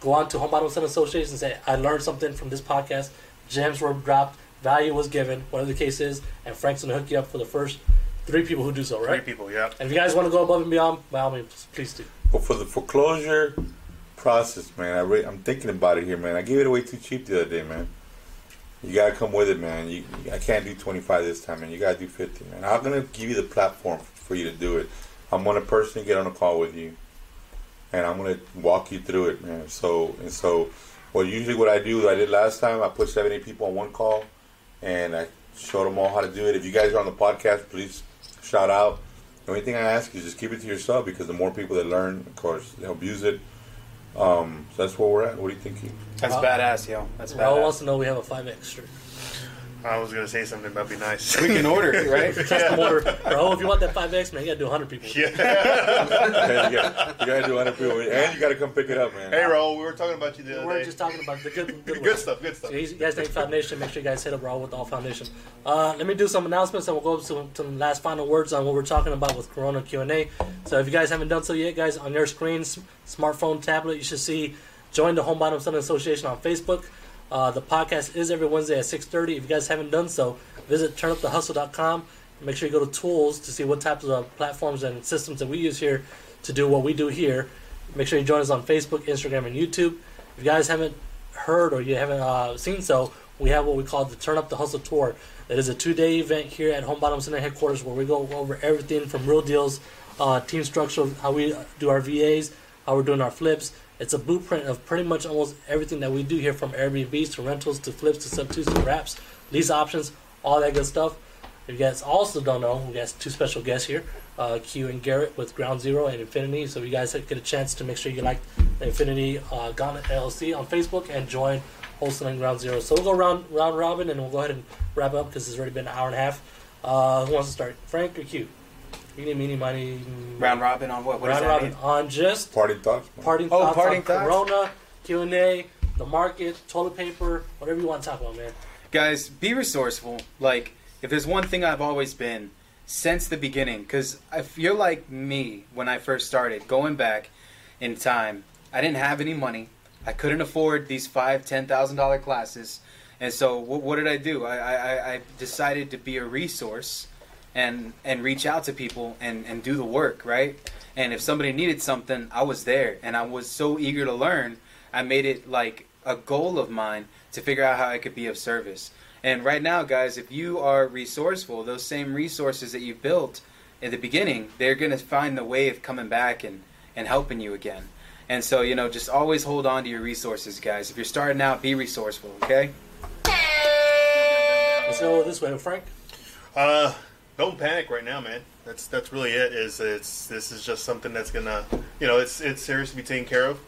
Go on to Home Bottom Center Association and say, I learned something from this podcast. Gems were dropped. Value was given. Whatever the case is. And Frank's going to hook you up for the first 3 people who do so, right? 3 people, yeah. And if you guys want to go above and beyond, by all means, please do. But for the foreclosure process, man, I'm thinking about it here, man. I gave it away too cheap the other day, man. You got to come with it, man. I can't do 25 this time, man. You got to do 50, man. I'm going to give you the platform for you to do it. I'm going to personally get on a call with you. And I'm gonna walk you through it, man. So, usually what I do, I did last time. I put 70 people on one call, and I showed them all how to do it. If you guys are on the podcast, please shout out. The only thing I ask is just keep it to yourself, because the more people that learn, of course, they'll abuse it. So that's where we're at. What do you think, Keith? That's badass, yo. That's badass. Raul wants to know we have a 5 extra. I was gonna say something that'd be nice. We can order it, right? Custom order. Bro, if you want that 5X, man, you gotta do 100 people. Yeah. You gotta do 100 people, and you gotta come pick it up, man. Hey, Raul, we were talking about you the other day. We were just talking about the good stuff. Good stuff. So you guys thank Foundation. Make sure you guys hit up Raul with All Foundation. Let me do some announcements, and we'll go to some last final words on what we're talking about with Corona Q&A. So if you guys haven't done so yet, guys, on your screen, smartphone, tablet, you should see join the Home Bottom Selling Association on Facebook. The podcast is every Wednesday at 6:30. If you guys haven't done so, visit turnupthehustle.com. Make sure you go to tools to see what types of platforms and systems that we use here to do what we do here. Make sure you join us on Facebook, Instagram, and YouTube. If you guys haven't heard or you haven't seen so, we have what we call the Turn Up the Hustle Tour. That is a 2-day event here at Home Bottom Center headquarters where we go over everything from real deals, team structure, how we do our VAs, how we're doing our flips. It's a blueprint of pretty much almost everything that we do here, from Airbnbs to rentals to flips to substitutes to wraps, lease options, all that good stuff. If you guys also don't know, we got 2 special guests here, Q and Garrett with Ground Zero and Infinity. So you guys get a chance to make sure you like the Infinity Gauntlet LLC on Facebook and join Wholesaling Ground Zero. So we'll go round robin, and we'll go ahead and wrap up because it's already been an hour and a half. Who wants to start, Frank or Q? Eeny, meeny, miny. Round robin on what? What round robin mean? On just parting thoughts. Parting thoughts on Corona, Q&A, the market, toilet paper, whatever you want to talk about, man. Guys, be resourceful. Like, if there's one thing I've always been since the beginning, because if you're like me, when I first started, going back in time, I didn't have any money. I couldn't afford these $5,000-$10,000 classes, and so what did I do? I decided to be a resource. and reach out to people and do the work, right? And if somebody needed something, I was there, and I was so eager to learn. I made it like a goal of mine to figure out how I could be of service. And right now, guys, if you are resourceful, those same resources that you built at the beginning, they're going to find the way of coming back and helping you again. And so, you know, just always hold on to your resources, guys. If you're starting out, be resourceful, okay? Let's go this way, Frank. Don't panic right now, man. That's really it. This is just something that's going to, you know, it's serious to be taken care of.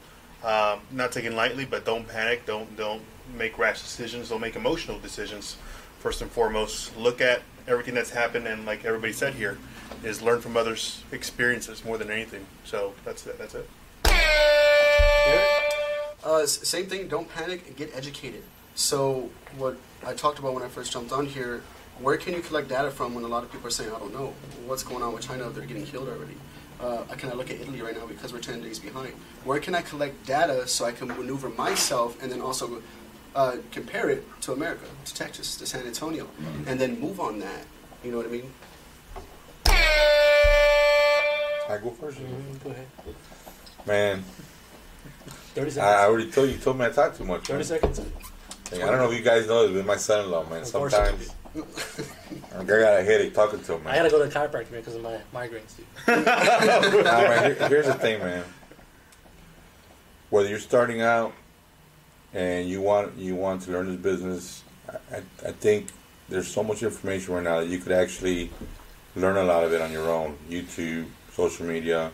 Not taken lightly, but don't panic. Don't make rash decisions. Don't make emotional decisions. First and foremost, look at everything that's happened, and like everybody said here, is learn from others' experiences more than anything. So that's it. Same thing. Don't panic and get educated. So what I talked about when I first jumped on here, where can you collect data from when a lot of people are saying, I don't know what's going on with China, they're getting killed already. Can I look at Italy right now because we're 10 days behind? Where can I collect data so I can maneuver myself and then also compare it to America, to Texas, to San Antonio, and then move on that? You know what I mean? I go first? Mm-hmm. Go ahead. Man, 30 seconds. I already told you, me I talk too much. 30 seconds. Like, I don't know if you guys know this, but my son-in-law, man, sometimes... I got a headache talking to him, man. I gotta go to the chiropractor because of my migraines, dude. Nah, man, here's the thing, man. Whether you're starting out and you want to learn this business, I think there's so much information right now that you could actually learn a lot of it on your own. YouTube, social media.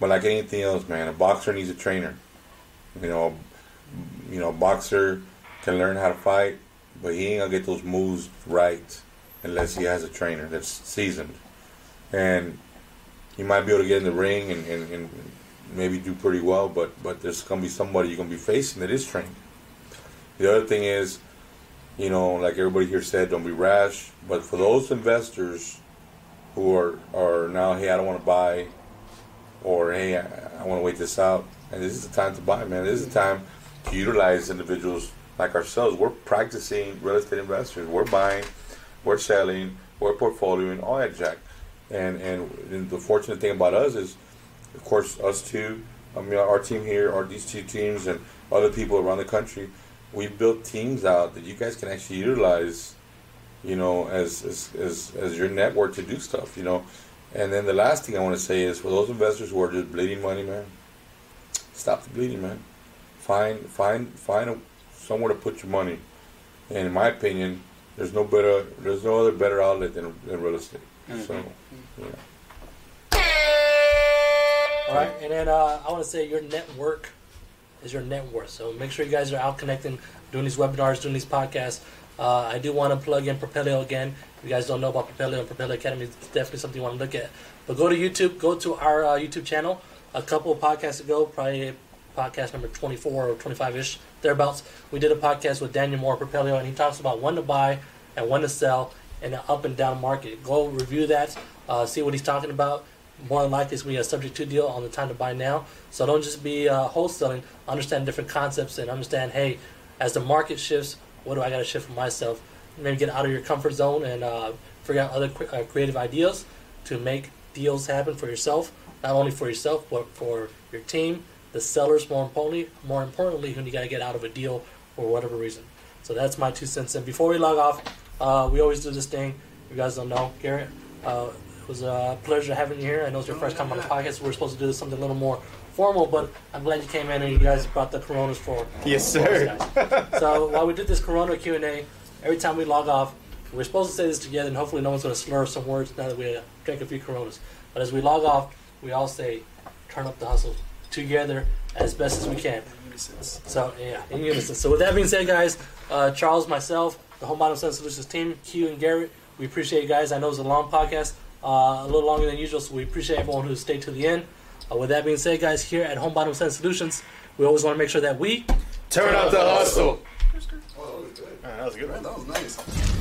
But like anything else, man, a boxer needs a trainer. You know, a boxer can learn how to fight, but he ain't gonna get those moves right unless he has a trainer that's seasoned. And he might be able to get in the ring and maybe do pretty well, but there's gonna be somebody you're gonna be facing that is trained. The other thing is, you know, like everybody here said, don't be rash. But for those investors who are now, hey, I don't want to buy, or hey, I want to wait this out, and this is the time to buy, man. This is the time to utilize individuals like ourselves. We're practicing real estate investors. We're buying, we're selling, we're portfolioing, all that jack. And the fortunate thing about us is, of course, us two, I mean, our team here, these two teams, and other people around the country, we built teams out that you guys can actually utilize, you know, as your network to do stuff, you know. And then the last thing I want to say is, for those investors who are just bleeding money, man, stop the bleeding, man. Find somewhere to put your money, and in my opinion, there's no other better outlet than real estate. Mm-hmm. So, yeah. All right, and then I want to say your network is your net worth. So make sure you guys are out connecting, doing these webinars, doing these podcasts. I do want to plug in Propelio again. If you guys don't know about Propelio and Propelio Academy, it's definitely something you want to look at. But go to YouTube. Go to our YouTube channel. A couple of podcasts ago, probably podcast number 24 or 25-ish, thereabouts, we did a podcast with Daniel Moore, Propelio, and he talks about when to buy and when to sell in an up and down market. Go review that, see what he's talking about. More than likely, it's going to be a subject to deal on the time to buy now. So don't just be wholesaling. Understand different concepts and understand, hey, as the market shifts, what do I got to shift for myself? Maybe get out of your comfort zone and figure out other creative ideas to make deals happen for yourself, not only for yourself, but for your team, the sellers, more importantly, who you got to get out of a deal for whatever reason. So that's my 2 cents. And before we log off, we always do this thing. You guys don't know, Garrett, it was a pleasure having you here. I know it's your first time on the podcast. We're supposed to do something a little more formal, but I'm glad you came in and you guys brought the Coronas for yes, sir. Guys. So while we did this Corona Q&A, every time we log off, we're supposed to say this together, and hopefully no one's going to slur some words now that we drank a few Coronas. But as we log off, we all say, turn up the hustle together as best as we can. So yeah, in unison. So with that being said, guys, Charles, myself, the Home Bottom Selling Solutions team, Q and Garrett, we appreciate you guys. I know it's a long podcast, a little longer than usual, so we appreciate everyone who stayed to the end. With that being said, guys, here at Home Bottom Selling Solutions, we always want to make sure that we turn up the hustle. Oh, that was good. That was nice.